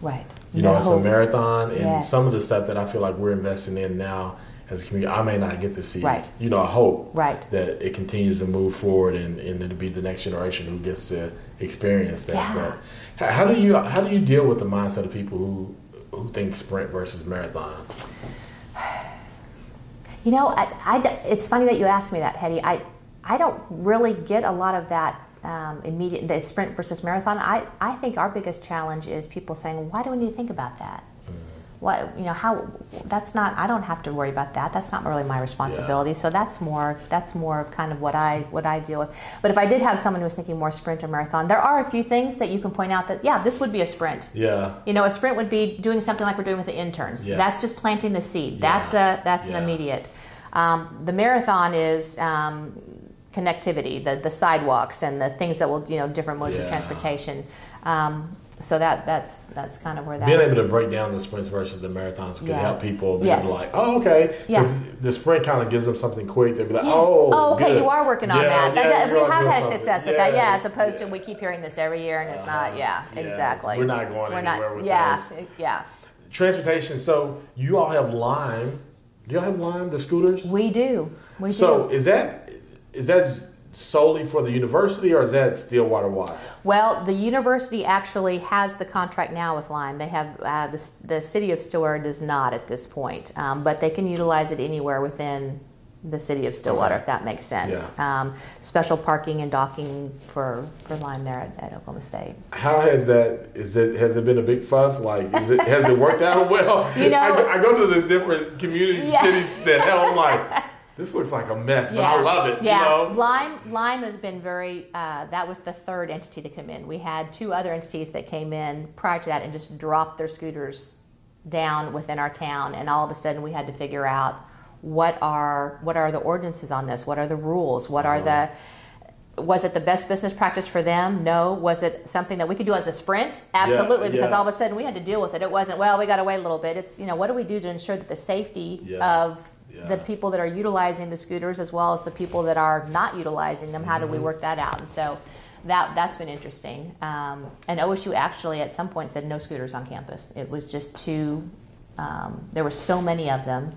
Right. You know, no. it's a marathon, and yes. some of the stuff that I feel like we're investing in now as a community, I may not get to see. Right. You know, I hope right. that it continues to move forward, and, and it'll be the next generation who gets to experience that. Yeah. But how do you how do you deal with the mindset of people who who think sprint versus marathon? You know, I, I, it's funny that you asked me that, Hedy. I I don't really get a lot of that. Um, immediate the sprint versus marathon. I, I think our biggest challenge is people saying, why do we need to think about that? Mm-hmm. What you know how that's not I don't have to worry about that. That's not really my responsibility. Yeah. So that's more that's more of kind of what I what I deal with. But if I did have someone who was thinking more sprint or marathon, there are a few things that you can point out that yeah this would be a sprint. Yeah. You know, a sprint would be doing something like we're doing with the interns. Yeah. That's just planting the seed. Yeah. That's a that's yeah. an immediate. Um, the marathon is. Um, connectivity, the, the sidewalks and the things that will, you know, different modes yeah. of transportation. Um, so that that's that's kind of where that being is. Able to break down the sprints versus the marathons can yeah. help people be yes. like, oh, okay. Because yeah. the sprint kind of gives them something quick. They'll be like, yes. oh, oh, okay, good. You are working on yeah, that. Yeah, that, that we have had success with yeah, that, yeah, as opposed yeah. to we keep hearing this every year and it's uh-huh. not, yeah, yeah, exactly. We're not going We're anywhere not, with yeah, this. Yeah. Transportation, so you all have Lime. Do you all have Lime, the scooters? We do. We do. So is that... is that solely for the university, or is that Stillwater wide? Well, the university actually has the contract now with Lyme. They have uh, the, the city of Stillwater does not at this point, um, but they can utilize it anywhere within the city of Stillwater, okay. if that makes sense. Yeah. Um, special parking and docking for, for Lyme there at, at Oklahoma State. How has that, is it, has it been a big fuss? Like, is it, has it worked out well? You know, I, I go to these different community yeah. cities that I'm like, this looks like a mess, but yeah. I love it. Yeah, you know? Lyme, Lyme has been very, uh, that was the third entity to come in. We had two other entities that came in prior to that and just dropped their scooters down within our town, and all of a sudden we had to figure out What are what are the ordinances on this? What are the rules? What are the, was it the best business practice for them? No. Was it something that we could do as a sprint? Absolutely, yeah, because yeah. all of a sudden we had to deal with it. It wasn't, well, we got to wait a little bit. It's, you know, what do we do to ensure that the safety yeah. of yeah. the people that are utilizing the scooters as well as the people that are not utilizing them? How mm-hmm. do we work that out? And so that, that's been interesting. Um, and O S U actually at some point said no scooters on campus. It was just too, um, there were so many of them.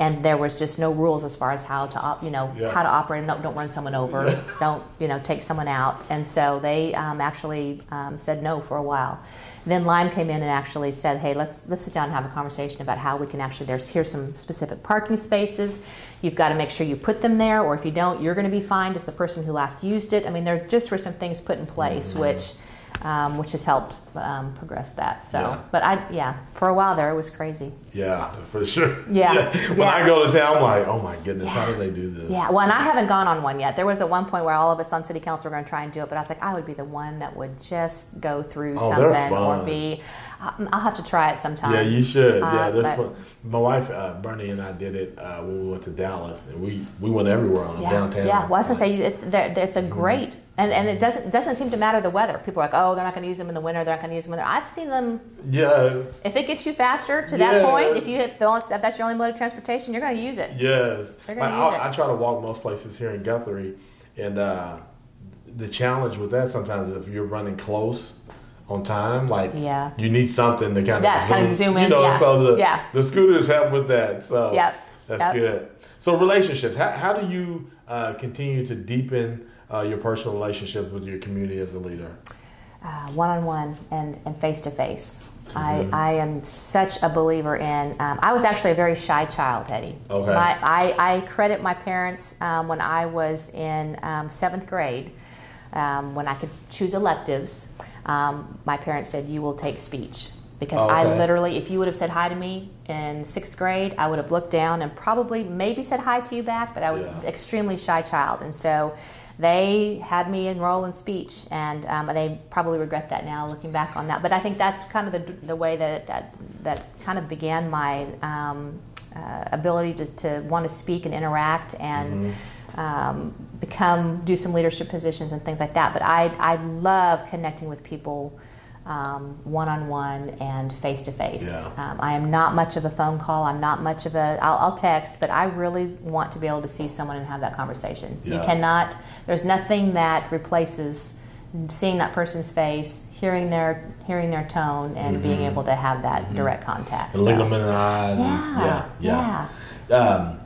And there was just no rules as far as how to, op, you know, yeah. how to operate. No, don't run someone over. Yeah. Don't, you know, take someone out. And so they um, actually um, said no for a while. Then Lyme came in and actually said, hey, let's let's sit down and have a conversation about how we can actually. There's here's some specific parking spaces. You've got to make sure you put them there, or if you don't, you're going to be fined as the person who last used it. I mean, there just were some things put in place, mm-hmm. which. Um, which has helped um, progress that. So, yeah. but I, yeah, for a while there, it was crazy. Yeah, for sure. Yeah. yeah. When yeah. I go to town, I'm like, oh my goodness, yeah. how do they do this? Yeah, well, and I haven't gone on one yet. There was at one point where all of us on city council were going to try and do it, but I was like, I would be the one that would just go through oh, something or be, I'll have to try it sometime. Yeah, you should. Uh, yeah, they're fun. My wife, uh, Bernie, and I did it uh, when we went to Dallas, and we, we went everywhere on yeah, downtown. Yeah, well, I was going to say, it's, it's a great. And, and it doesn't doesn't seem to matter the weather. People are like, oh, they're not going to use them in the winter. They're not going to use them in the winter. I've seen them. Yeah. If it gets you faster to yeah. that point, if you if that's your only mode of transportation, you're going to use it. Yes. They're going to use it. I try to walk most places here in Guthrie, and uh, the challenge with that sometimes is if you're running close on time, like yeah. you need something to kind that, of zoom, kind of zoom in. You know, yeah. so the yeah. the scooters help with that. So yep. that's yep. good. So relationships. How how do you uh, continue to deepen Uh, your personal relationships with your community as a leader? Uh, one-on-one and, and face-to-face. Mm-hmm. I, I am such a believer in, um, I was actually a very shy child, Hedy. Okay. My, I, I credit my parents um, when I was in um, seventh grade, um, when I could choose electives, um, my parents said, you will take speech. Because okay. I literally, if you would have said hi to me in sixth grade, I would have looked down and probably maybe said hi to you back, but I was yeah. an extremely shy child. And so they had me enroll in speech, and um, they probably regret that now looking back on that. But I think that's kind of the, the way that, it, that that kind of began my um, uh, ability to, to want to speak and interact and mm-hmm. um, become, do some leadership positions and things like that. But I, I love connecting with people Um, one-on-one and face-to-face. Yeah. Um, I am not much of a phone call. I'm not much of a, I'll, I'll text, but I really want to be able to see someone and have that conversation. Yeah. You cannot, there's nothing that replaces seeing that person's face, hearing their hearing their tone, and mm-hmm. being able to have that mm-hmm. direct contact. And so. Look them in the eyes. Yeah. And, yeah, yeah. yeah. Um,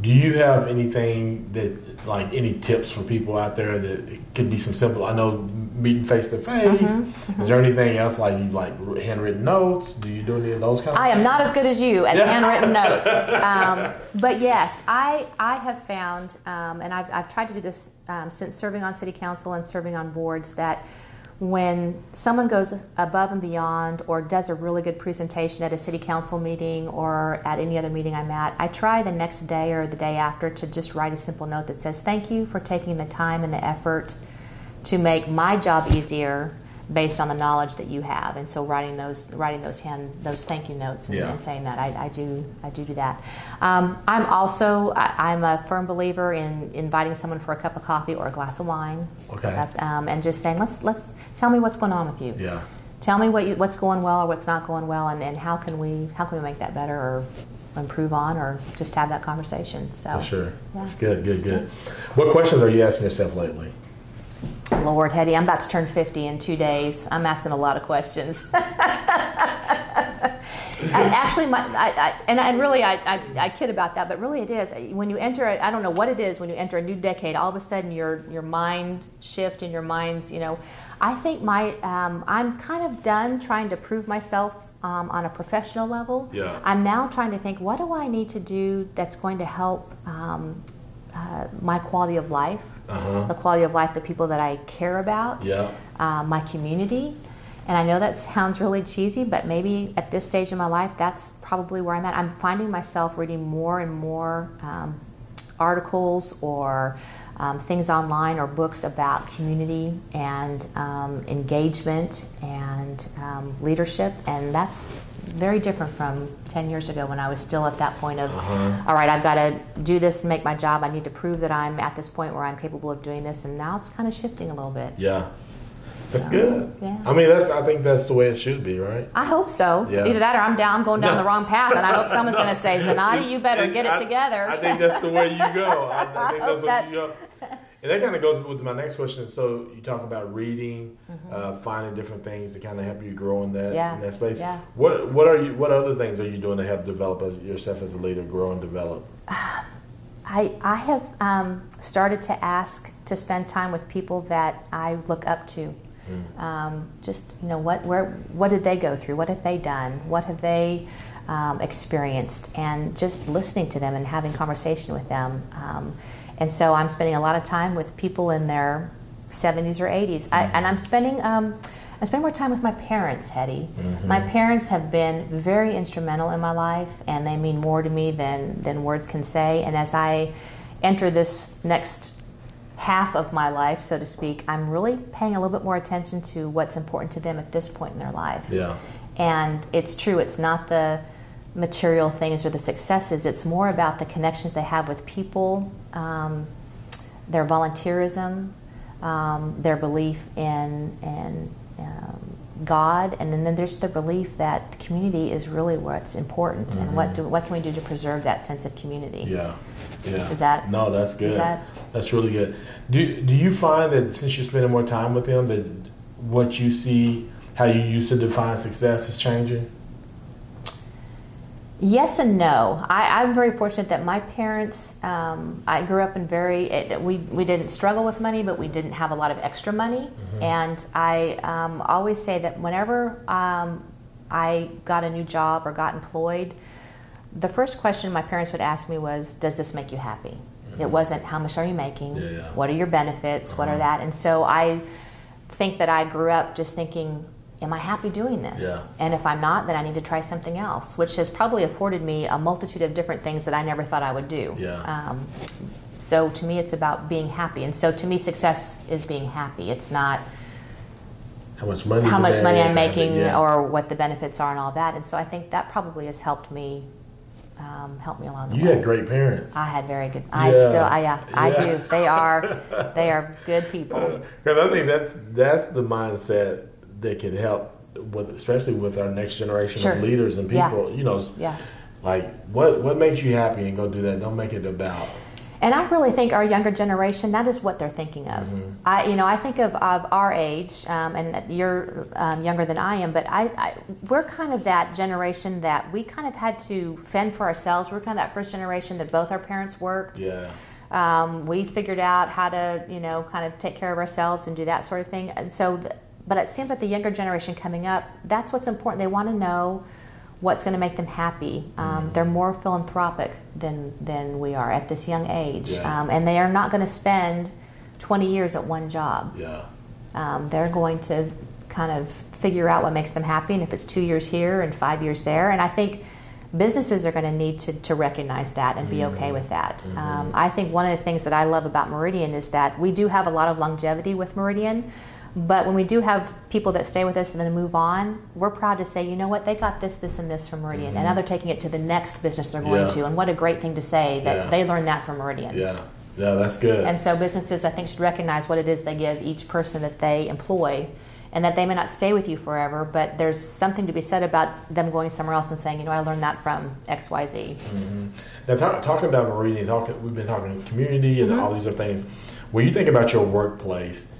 do you have anything that, like any tips for people out there that it could be some simple, I know meeting face to face. Is there anything else like you like handwritten notes? Do you do any of those kind of I am things? Not as good as you at yeah. handwritten notes. Um, but yes, I I have found, um, and I've, I've tried to do this um, since serving on city council and serving on boards, that when someone goes above and beyond or does a really good presentation at a city council meeting or at any other meeting I'm at, I try the next day or the day after to just write a simple note that says, thank you for taking the time and the effort to make my job easier based on the knowledge that you have. And so writing those writing those hand those thank you notes and, yeah. and saying that, I, I do I do do that. Um, I'm also I, I'm a firm believer in inviting someone for a cup of coffee or a glass of wine. Okay. That's, um, and just saying let's let's tell me what's going on with you. Yeah. Tell me what you, what's going well or what's not going well, and, and how can we how can we make that better or improve on, or just have that conversation. So. For sure. Yeah. That's good. Good. Good. What questions are you asking yourself lately? Lord, Hedy, I'm about to turn fifty in two days. I'm asking a lot of questions. Actually, my, I, I, and, and really, I, I, I kid about that, but really it is. When you enter, I don't know what it is, when you enter a new decade, all of a sudden your your mind shift and your mind's, you know. I think my, um, I'm kind of done trying to prove myself um, on a professional level. Yeah. I'm now trying to think, what do I need to do that's going to help um, uh, my quality of life, uh-huh. the quality of life, the people that I care about, yeah. uh, my community. And I know that sounds really cheesy, but maybe at this stage in my life, that's probably where I'm at. I'm finding myself reading more and more um, articles or um, things online or books about community and um, engagement and um, leadership, and that's very different from ten years ago when I was still at that point of, uh-huh. all right, I've got to do this and make my job. I need to prove that I'm at this point where I'm capable of doing this, and now it's kind of shifting a little bit. Yeah. That's good. Yeah. I mean, that's. I think that's the way it should be, right? I hope so. Yeah. Either that or I'm down, I'm going down no. the wrong path, and I hope someone's no. going to say, Zanotti, you better get it I, together. I think that's the way you go. I, I think that's, that's the way you go. And that kind of goes with my next question. So you talk about reading, mm-hmm. uh, finding different things to kind of help you grow in that yeah. in that space. Yeah. What What are you? What other things are you doing to help develop as, yourself as a leader, grow and develop? I, I have um, started to ask to spend time with people that I look up to. Mm. Um, just, you know, what where what did they go through? What have they done? What have they um, experienced? And just listening to them and having conversation with them. Um, and so I'm spending a lot of time with people in their seventies or eighties. I, and I'm spending um, I spend more time with my parents, Hedy. Mm-hmm. My parents have been very instrumental in my life, and they mean more to me than than words can say. And as I enter this next half of my life, so to speak, I'm really paying a little bit more attention to what's important to them at this point in their life. Yeah. And it's true, it's not the material things or the successes, it's more about the connections they have with people, um, their volunteerism, um, their belief in, in um, God, and then there's the belief that community is really what's important, mm-hmm. and what do, what can we do to preserve that sense of community. Yeah. Yeah. Is that no? That's good. Is that, that's really good. Do Do you find that since you're spending more time with them, that what you see, how you used to define success, is changing? Yes and no. I, I'm very fortunate that my parents. Um, I grew up in very. It, we we didn't struggle with money, but we didn't have a lot of extra money. Mm-hmm. And I um, always say that whenever um, I got a new job or got employed, the first question my parents would ask me was, does this make you happy? Mm-hmm. It wasn't, how much are you making? Yeah, yeah. What are your benefits? Uh-huh. What are that? And so I think that I grew up just thinking, am I happy doing this? Yeah. And if I'm not, then I need to try something else, which has probably afforded me a multitude of different things that I never thought I would do. Yeah. Um, so to me, it's about being happy. And so to me, success is being happy. It's not how much money, how much money I'm making, yeah. or what the benefits are and all that. And so I think that probably has helped me. Um, helped me along the you way. You had great parents. I had very good. I yeah. still, I, yeah, I yeah. do. They are, they are good people. Because I think that's that's the mindset that can help with, especially with our next generation sure. of leaders and people. Yeah. You know, yeah. like what what makes you happy, and go do that. Don't make it about. And I really think our younger generation, that is what they're thinking of. Mm-hmm. I, you know, I think of, of our age, um, and you're um, younger than I am, but I, I, we're kind of that generation that we kind of had to fend for ourselves. We're kind of that first generation that both our parents worked. Yeah. Um, we figured out how to, you know, kind of take care of ourselves and do that sort of thing. And so, th- but it seems like the younger generation coming up, that's what's important. They want to know what's going to make them happy. Um, they're more philanthropic than than we are at this young age. Yeah. Um, and they are not going to spend twenty years at one job. Yeah. Um, they're going to kind of figure out what makes them happy, and if it's two years here and five years there. And I think businesses are going to need to, to recognize that and be mm-hmm. okay with that. Mm-hmm. Um, I think one of the things that I love about Meridian is that we do have a lot of longevity with Meridian. But when we do have people that stay with us and then move on, we're proud to say, you know what, they got this, this, and this from Meridian. Mm-hmm. And now they're taking it to the next business they're going yeah. to. And what a great thing to say that yeah. they learned that from Meridian. Yeah, yeah, that's good. And so businesses, I think, should recognize what it is they give each person that they employ, and that they may not stay with you forever, but there's something to be said about them going somewhere else and saying, you know, I learned that from X, Y, Z. Mm-hmm. Now, talk, talking about Meridian, talk, we've been talking community and mm-hmm. all these other things. When you think about your workplace,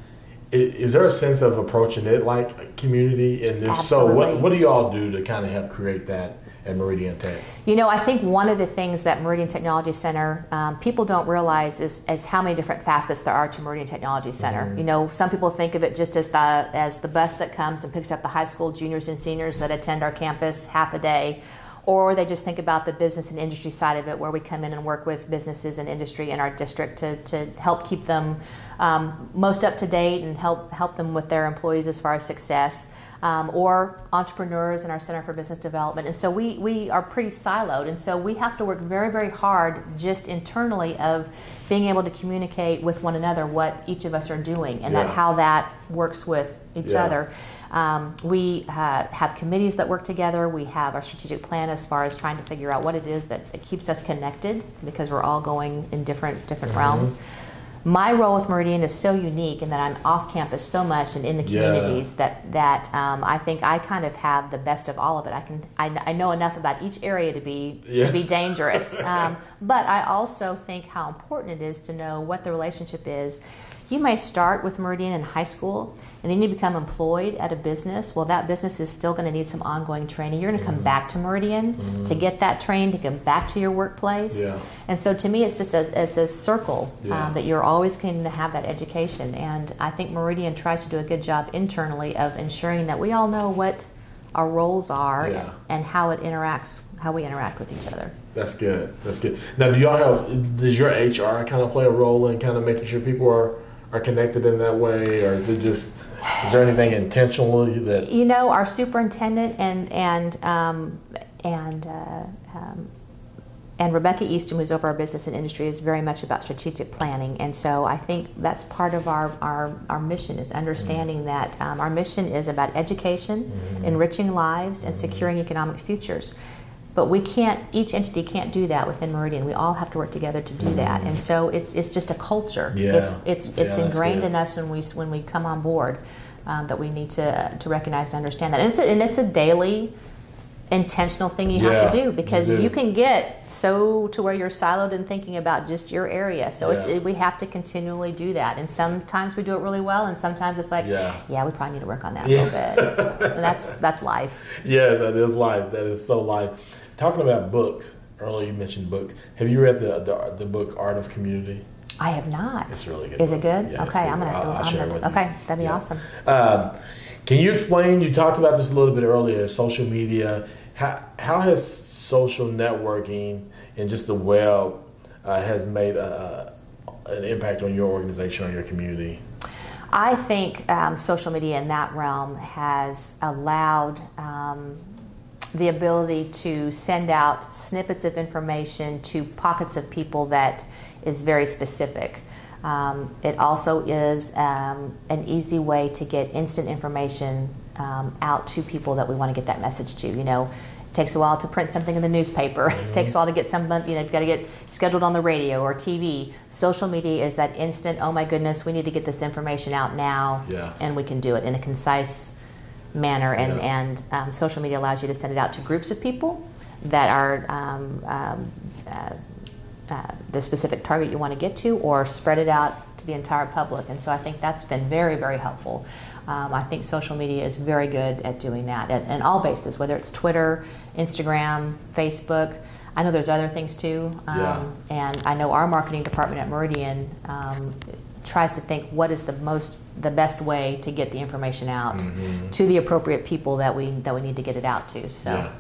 is there a sense of approaching it like community? And if Absolutely. So, what what do you all do to kind of help create that at Meridian Tech? You know, I think one of the things that Meridian Technology Center, um, people don't realize is, is how many different facets there are to Meridian Technology Center. Mm-hmm. You know, some people think of it just as the, as the bus that comes and picks up the high school juniors and seniors that attend our campus half a day, or they just think about the business and industry side of it, where we come in and work with businesses and industry in our district to, to help keep them um, most up to date and help, help them with their employees as far as success, um, or entrepreneurs in our Center for Business Development. And so we, we are pretty siloed, and so we have to work very, very hard just internally of being able to communicate with one another what each of us are doing, and yeah. that how that works with each yeah. other. Um, we uh, have committees that work together. We have our strategic plan as far as trying to figure out what it is that it keeps us connected, because we're all going in different different mm-hmm. realms. My role with Meridian is so unique in that I'm off campus so much and in the communities yeah. that that um, I think I kind of have the best of all of it. I can I, I know enough about each area to be yeah. to be dangerous, um, but I also think how important it is to know what the relationship is. You may start with Meridian in high school, and then you become employed at a business. Well, that business is still going to need some ongoing training. You're going to come mm-hmm. back to Meridian mm-hmm. to get that trained, to come back to your workplace. Yeah. And so to me, it's just a, it's a circle yeah. um, that you're always going to have that education. And I think Meridian tries to do a good job internally of ensuring that we all know what our roles are yeah. and how it interacts, how we interact with each other. That's good. That's good. Now, do y'all have, does your H R kind of play a role in kind of making sure people are are connected in that way, or is it just, is there anything intentional that... You know, our superintendent and and um, and uh, um, and Rebecca Easton, who's over our business and industry, is very much about strategic planning, and so I think that's part of our, our, our mission is understanding mm-hmm. that um, our mission is about education, mm-hmm. enriching lives, and mm-hmm. securing economic futures. But we can't, each entity can't do that within Meridian. We all have to work together to do that. And so it's it's just a culture. Yeah. It's it's, it's yeah, ingrained in us when we when we come on board um, that we need to to recognize and understand that. And it's a, and it's a daily intentional thing you yeah, have to do, because you, do. you can get so to where you're siloed and thinking about just your area. So yeah. it's, it, we have to continually do that. And sometimes we do it really well, and sometimes it's like, yeah, yeah we probably need to work on that yeah. a little bit. And that's that's life. Yes, that is life. That is so life. Talking about books, earlier you mentioned books. Have you read the the, the book Art of Community? I have not. It's really good. Is it good? Yeah, okay, I'm going to I'll share it with you. Okay, that'd be yeah. awesome. Um, can you explain, you talked about this a little bit earlier, social media. How, how has social networking and just the web uh, has made a, an impact on your organization or your community? I think um, social media in that realm has allowed... Um, the ability to send out snippets of information to pockets of people that is very specific. Um, it also is um, an easy way to get instant information um, out to people that we want to get that message to. You know, it takes a while to print something in the newspaper. Mm-hmm. It takes a while to get some, you know, you've got to get scheduled on the radio or T V. Social media is that instant, oh my goodness, we need to get this information out now, yeah. and we can do it in a concise manner, and, yeah. and um, social media allows you to send it out to groups of people that are um, um, uh, uh, the specific target you want to get to, or spread it out to the entire public. And so I think that's been very, very helpful. Um, I think social media is very good at doing that at, at all bases, whether it's Twitter, Instagram, Facebook. I know there's other things too. Um, yeah. And I know our marketing department at Meridian um, tries to think what is the most, the best way to get the information out mm-hmm. to the appropriate people that we that we need to get it out to. So, yeah,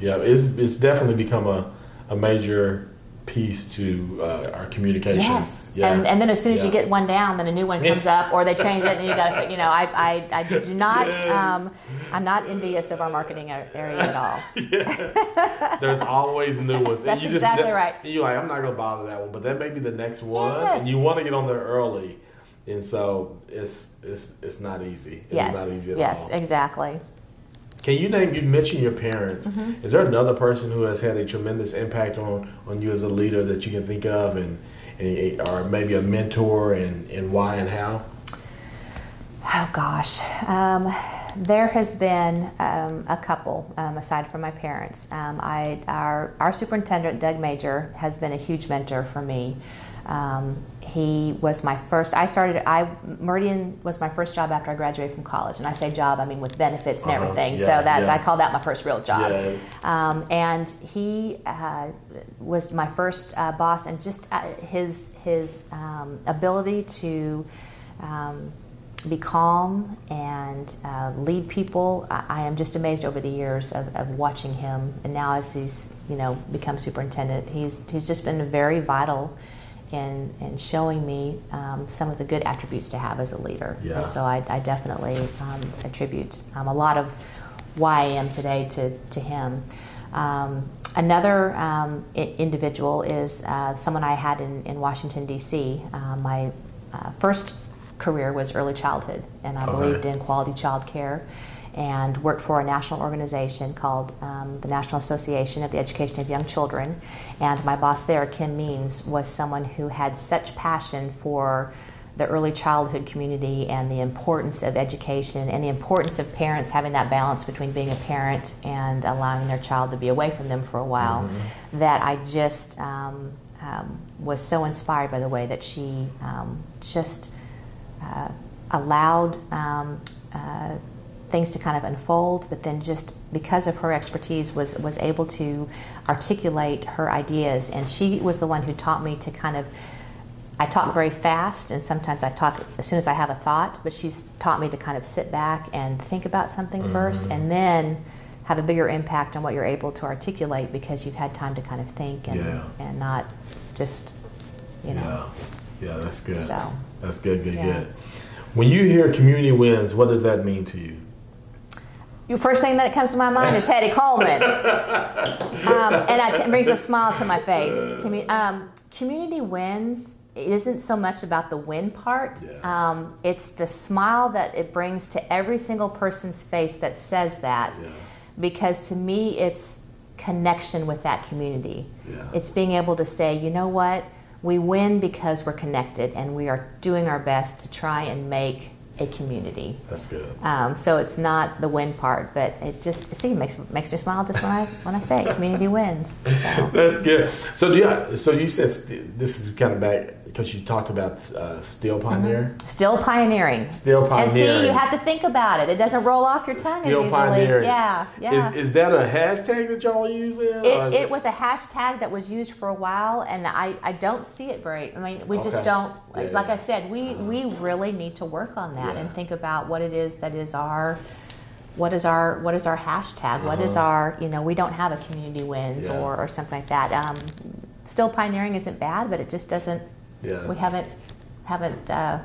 yeah it's it's definitely become a, a major piece to uh, our communication. Yes, yeah. and and then as soon as yeah. you get one down, then a new one comes up, or they change it, and you got to, you know, I I I do not yes. um, I'm not envious of our marketing area at all. Yes. There's always new ones. That's and you just, exactly right. You're like, I'm not gonna bother that one, but that may be the next one, yes. and you want to get on there early, and so it's it's it's not easy. It's yes, not easy at yes, all. Exactly. Can you name, you mentioned your parents. Mm-hmm. Is there another person who has had a tremendous impact on, on you as a leader that you can think of, and, and or maybe a mentor, and, and why and how? Oh, gosh. Um, there has been um, a couple, um, aside from my parents. Um, I, our, our superintendent, Doug Major, has been a huge mentor for me. Um, he was my first, I started, I, Meridian was my first job after I graduated from college. And I say job, I mean with benefits and uh-huh. everything. Yeah, so that's, yeah. I call that my first real job. Yeah. Um, and he uh, was my first uh, boss, and just uh, his, his um, ability to um, be calm and uh, lead people. I, I am just amazed over the years of, of watching him. And now as he's, you know, become superintendent, he's, he's just been very vital in, in showing me um, some of the good attributes to have as a leader. Yeah. And so I, I definitely um, attribute um, a lot of why I am today to, to him. Um, Another um, individual is uh, someone I had in, in Washington, D C Uh, my uh, first career was early childhood, and I All believed right. in quality child care, and worked for a national organization called um, the National Association of the Education of Young Children. And my boss there, Kim Means, was someone who had such passion for the early childhood community and the importance of education and the importance of parents having that balance between being a parent and allowing their child to be away from them for a while, mm-hmm. that I just um, um, was so inspired by the way that she um, just uh, allowed um, uh, things to kind of unfold, but then just because of her expertise was, was able to articulate her ideas. And she was the one who taught me to kind of, I talk very fast, and sometimes I talk as soon as I have a thought, but she's taught me to kind of sit back and think about something mm-hmm. first, and then have a bigger impact on what you're able to articulate because you've had time to kind of think and, yeah. and not just, you know. Yeah, yeah, that's good. So, that's good, good, yeah. good. When you hear Community Wins, what does that mean to you? The first thing that comes to my mind is Hedy Coleman. um, and it brings a smile to my face. Commun- um, Community Wins. It isn't so much about the win part, yeah. um, it's the smile that it brings to every single person's face that says that, yeah. because to me it's connection with that community. Yeah. It's being able to say, you know what, we win because we're connected and we are doing our best to try and make a community. That's good. Um, so it's not the win part, but it just, see, it makes makes me smile just when I when I say it. Community wins. So. That's good. So do you, so you said st- this is kind of back because you talked about uh, Still Pioneering. Mm-hmm. Still Pioneering. Still Pioneering. And see, you have to think about it. It doesn't roll off your tongue Still as easily. Pioneering. Yeah, yeah. Is, is that a hashtag that y'all use? It, it, it was a hashtag that was used for a while, and I, I don't see it very. I mean, we okay. just don't. Yeah, like, yeah. like I said, we uh-huh. we really need to work on that. Yeah. And think about what it is that is our, what is our, what is our hashtag? Uh-huh. What is our, you know, we don't have a Community Wins yeah. or, or something like that. Um, Still Pioneering isn't bad, but it just doesn't. Yeah. We haven't haven't uh,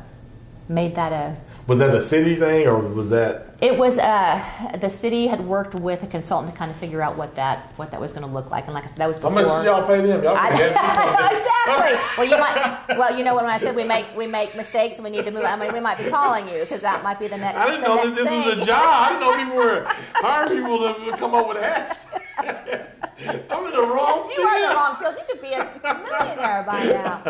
made that a. Was that a city thing, or was that? It was. Uh, the city had worked with a consultant to kind of figure out what that what that was going to look like, and like I said, that was before. How much did y'all pay them? Y'all I, exactly. Well, you might. Well, you know when I said we make we make mistakes and we need to move. I mean, we might be calling you because that might be the next. I didn't know that this thing. was a job. I didn't know people were hiring people to come up with hashtags. I'm in the wrong field. You are in the wrong field. You could be a millionaire by now.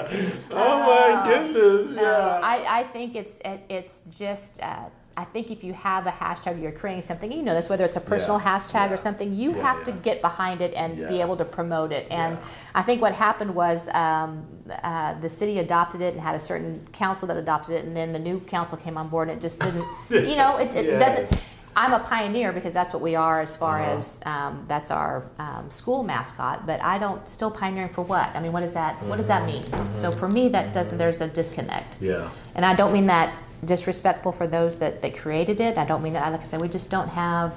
Oh uh, my goodness! No, yeah. I, I think it's it, it's just uh, I think if you have a hashtag, you're creating something. You know this, whether it's a personal yeah. hashtag yeah. or something, you yeah, have yeah. to get behind it and yeah. be able to promote it. And yeah. I think what happened was um, uh, the city adopted it and had a certain council that adopted it, and then the new council came on board and it just didn't. You know, it, it yeah. doesn't. I'm a pioneer because that's what we are as far uh-huh. as um, that's our um, school mascot. But I don't still pioneering for what? I mean, what does that mm-hmm. what does that mean? Mm-hmm. So for me, that mm-hmm. doesn't. There's a disconnect. Yeah. And I don't mean that disrespectful for those that, that created it. I don't mean that. Like I said, we just don't have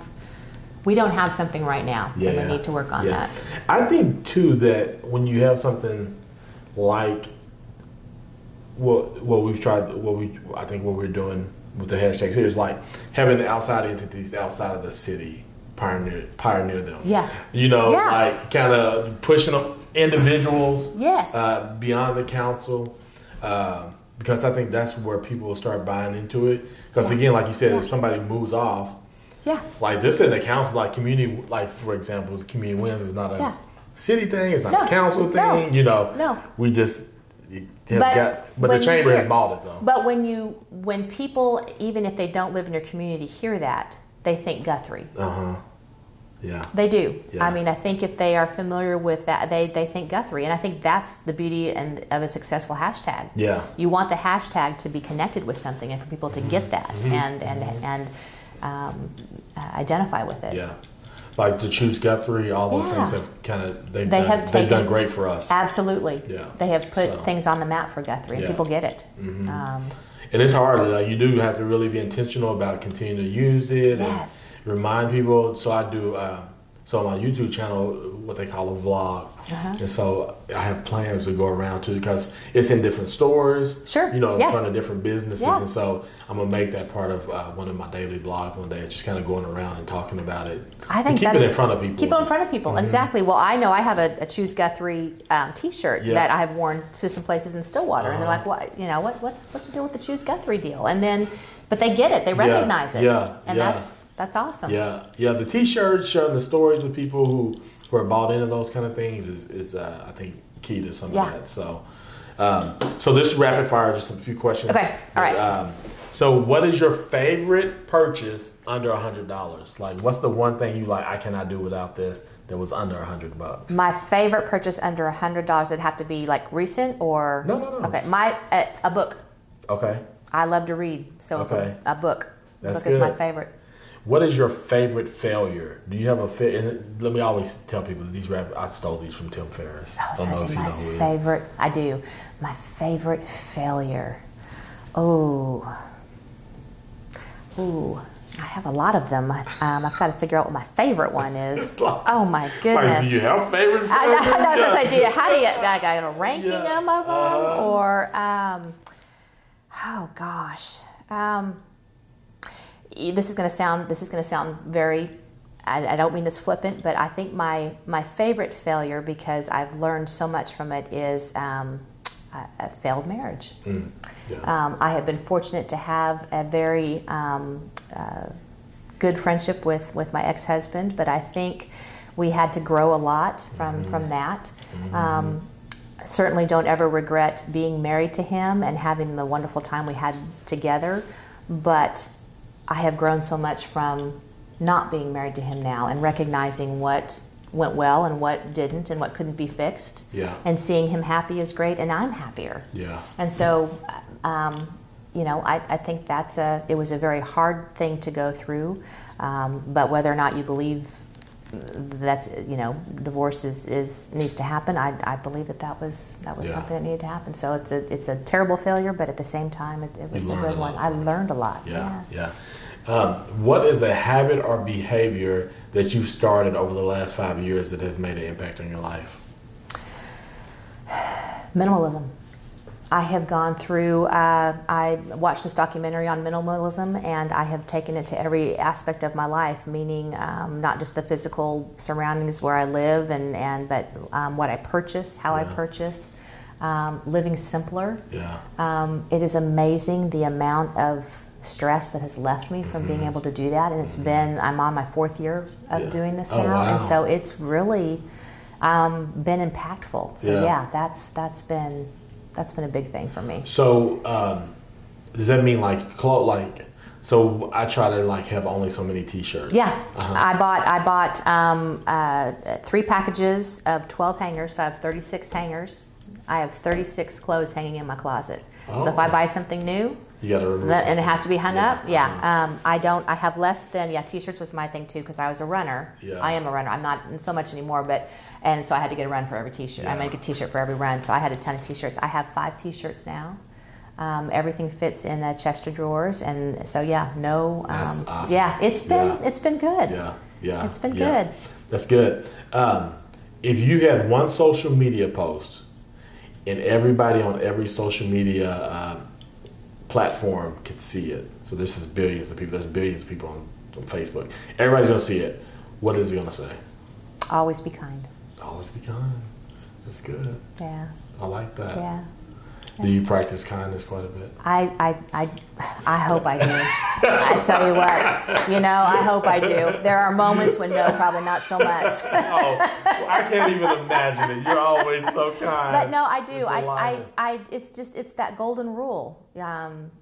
we don't have something right now, yeah. and we need to work on yeah. that. I think too that when you have something like what well, what we've tried, what we I think what we're doing. With the hashtags here is like having outside entities outside of the city pioneer pioneer them. Yeah. You know, yeah. like kind of pushing them individuals. Yes. Uh, beyond the council, uh, because I think that's where people will start buying into it. Because yeah. again, like you said, yeah. if somebody moves off, yeah, like this in the council, like community, like for example, the Community Wins is not a yeah. city thing. It's not no. a council thing. No. You know, no, we just. But, got, but the chamber hear, has bought it though. But when you, when people, even if they don't live in your community, hear that, they think Guthrie. Uh-huh. Yeah. They do. Yeah. I mean, I think if they are familiar with that, they, they think Guthrie. And I think that's the beauty and of a successful hashtag. Yeah. You want the hashtag to be connected with something and for people to get that mm-hmm. and, and, mm-hmm. and um, identify with it. Yeah. Like to Choose Guthrie, all those yeah. things have kind of, they've, they done, have taken, they've done great for us. Absolutely. Yeah. They have put so. things on the map for Guthrie and yeah. people get it. Mm-hmm. um, and it's hard. Like, you do have to really be intentional about continuing to use it. Yes. And, remind people. So I do. Uh, so on my YouTube channel, what they call a vlog, uh-huh. and so I have plans to go around to because it's in different stores. Sure. You know, in yeah. front of different businesses, yeah. and so I'm gonna make that part of uh, one of my daily blogs one day. Just kind of going around and talking about it. I think keep it in front of people. Keep it in front of people. Mm-hmm. Exactly. Well, I know I have a, a Choose Guthrie um, T-shirt yeah. that I have worn to some places in Stillwater, uh-huh. and they're like, "What? You know, what? What's what's the deal with the Choose Guthrie deal?" And then, but they get it. They recognize yeah. it. Yeah. And yeah. that's. That's awesome. Yeah, yeah. The T-shirts, sharing the stories with people who, who are bought into those kind of things is, is uh, I think, key to some yeah. of that. So, um, so this rapid fire, just a few questions. Okay, all right. Um, so, what is your favorite purchase under a hundred dollars? Like, what's the one thing you like? I cannot do without this. That was under a hundred bucks. My favorite purchase under a hundred dollars. It'd have to be like recent or no, no, no. Okay, my a, a book. Okay. I love to read, so okay. a, a book. That's book good. Is my favorite. What is your favorite failure? Do you have a fit? And let me always tell people that these rap. I stole these from Tim Ferriss. Oh, don't know if you know who it is. My favorite. I do. My favorite failure. Oh. Ooh. I have a lot of them. Um, I've got to figure out what my favorite one is. Like, oh my goodness! Like, do you have favorite? I, I, I, I was gonna say, do you? How do you? I got a ranking yeah. them of them, um, or um, oh gosh. Um, This is going to sound. This is going to sound very. I, I don't mean this flippant, but I think my my favorite failure, because I've learned so much from it, is um, a, a failed marriage. Mm, yeah. um, I have been fortunate to have a very um, uh, good friendship with with my ex-husband, but I think we had to grow a lot from mm-hmm. from that. Mm-hmm. Um, certainly, don't ever regret being married to him and having the wonderful time we had together, but. I have grown so much from not being married to him now and recognizing what went well and what didn't and what couldn't be fixed. Yeah. And seeing him happy is great, and I'm happier. Yeah. And so, um, you know, I, I think that's a, it was a very hard thing to go through, um, but whether or not you believe that's, you know, divorce is, is needs to happen, I, I believe that that was, that was yeah. something that needed to happen. So it's a, it's a terrible failure, but at the same time, it, it was a good one. I learned a lot. Yeah, yeah. yeah. Um, what is a habit or behavior that you've started over the last five years that has made an impact on your life? Minimalism. I have gone through, uh, I watched this documentary on minimalism, and I have taken it to every aspect of my life, meaning um, not just the physical surroundings where I live, and, and but um, what I purchase, how yeah. I purchase, um, living simpler. Yeah. Um, it is amazing the amount of stress that has left me from mm-hmm. being able to do that, and it's mm-hmm. been, I'm on my fourth year of yeah. doing this oh, now, wow. and so it's really um, been impactful. So yeah, yeah that's that's been that's been a big thing for me. So um, does that mean like like so I try to like have only so many T-shirts? Yeah, uh-huh. I bought I bought um, uh, three packages of twelve hangers, so I have thirty-six hangers. I have thirty-six clothes hanging in my closet. Oh. So if I buy something new. You gotta remember that, and it has to be hung yeah. up. Yeah, um, I don't. I have less than yeah. T-shirts was my thing too, because I was a runner. Yeah. I am a runner. I'm not so much anymore, but and so I had to get a run for every T-shirt. Yeah. I make a T-shirt for every run, so I had a ton of T-shirts. I have five T-shirts now. Um, everything fits in the chest of drawers, and so yeah, no. Um, That's awesome. Yeah, it's been yeah. it's been good. Yeah, yeah, it's been yeah. good. That's good. Um, if you had one social media post, and everybody on every social media. Uh, platform can see it. So this is billions of people. There's billions of people on, on Facebook. Everybody's gonna see it. What is it gonna say? Always be kind. Always be kind. That's good. Yeah. I like that. Yeah. Do you practice kindness quite a bit? I I, I, I hope I do. I tell you what, you know, I hope I do. There are moments when no, probably not so much. Oh, I can't even imagine it. You're always so kind. But no, I do. I, I, I, it's just, it's that golden rule. Um,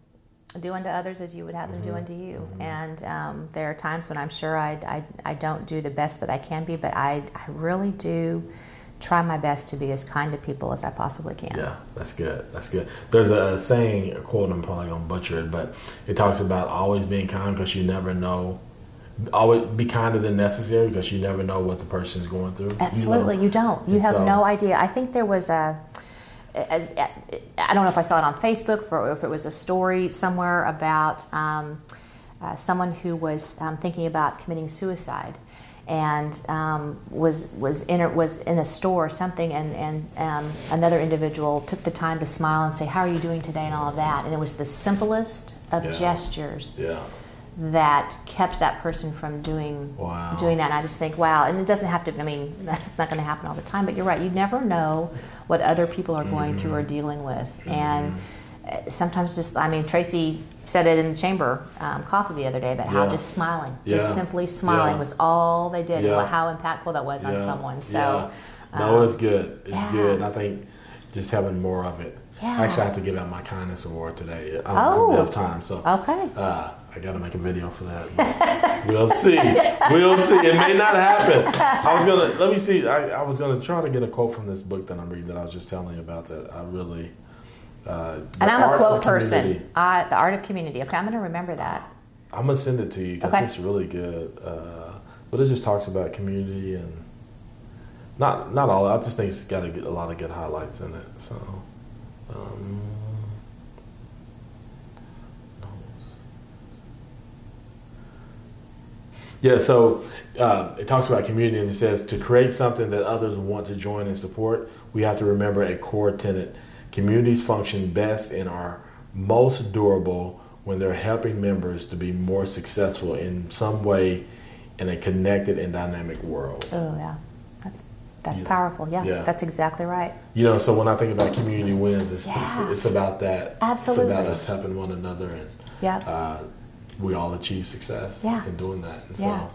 do unto others as you would have mm-hmm. them do unto you. Mm-hmm. And um, there are times when I'm sure I, I, I don't do the best that I can be, but I, I really do try my best to be as kind to people as I possibly can. Yeah, that's good. That's good. There's a saying, a quote, I'm probably going to butcher it, but it talks about always being kind because you never know. Always be kinder than necessary because you never know what the person's going through. Absolutely. You, know? you don't. You and have so, no idea. I think there was a... I don't know if I saw it on Facebook for, or if it was a story somewhere about um, uh, someone who was um, thinking about committing suicide and um, was was in a, was in a store or something, and and um, another individual took the time to smile and say, "How are you doing today?" and all of that, and it was the simplest of yeah. gestures. Yeah. that kept that person from doing wow. doing that. And I just think, wow, and it doesn't have to, I mean, that's not going to happen all the time, but you're right, you never know what other people are going mm. through or dealing with. Mm. And sometimes just, I mean, Tracy said it in the chamber um, coffee the other day, but yeah. how just smiling, yeah. just simply smiling yeah. was all they did, yeah. and how impactful that was yeah. on someone. So, yeah. no, um, it's good. It's yeah. good. I think just having more of it. Yeah. Actually, I have to give out my kindness award today. I don't oh. have time, so. Okay. Uh, I gotta make a video for that. We'll see. We'll see. It may not happen. I was gonna let me see. I, I was gonna try to get a quote from this book that I'm reading that I was just telling you about. That I really. Uh, and I'm a quote person. Uh, the Art of Community. Okay, I'm gonna remember that. I'm gonna send it to you because okay. it's really good. Uh, but it just talks about community and not not all. I just think it's got a, a lot of good highlights in it. So. Um, Yeah, so uh, it talks about community, and it says, to create something that others want to join and support, we have to remember a core tenet. Communities function best and are most durable when they're helping members to be more successful in some way in a connected and dynamic world. Oh, yeah. That's that's yeah. powerful. Yeah, yeah, that's exactly right. You know, so when I think about Community Wins, it's, yeah. it's, it's about that. Absolutely. It's about us helping one another and yeah. uh we all achieve success yeah. in doing that. And yeah. so,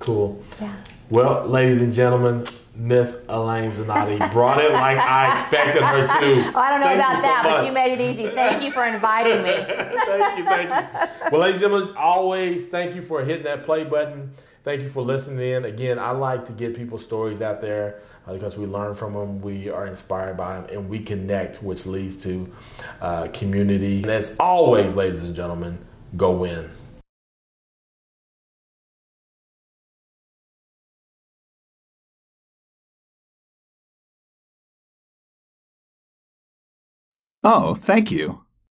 cool. Yeah. Well, ladies and gentlemen, Miss Elaine Zanotti brought it like I expected her to. Well, I don't know thank about so that, much. But you made it easy. Thank you for inviting me. Thank you, thank you. Well, ladies and gentlemen, always thank you for hitting that play button. Thank you for listening in. Again, I like to get people's stories out there uh, because we learn from them, we are inspired by them, and we connect, which leads to uh, community. And as always, ladies and gentlemen, go win. Oh, thank you.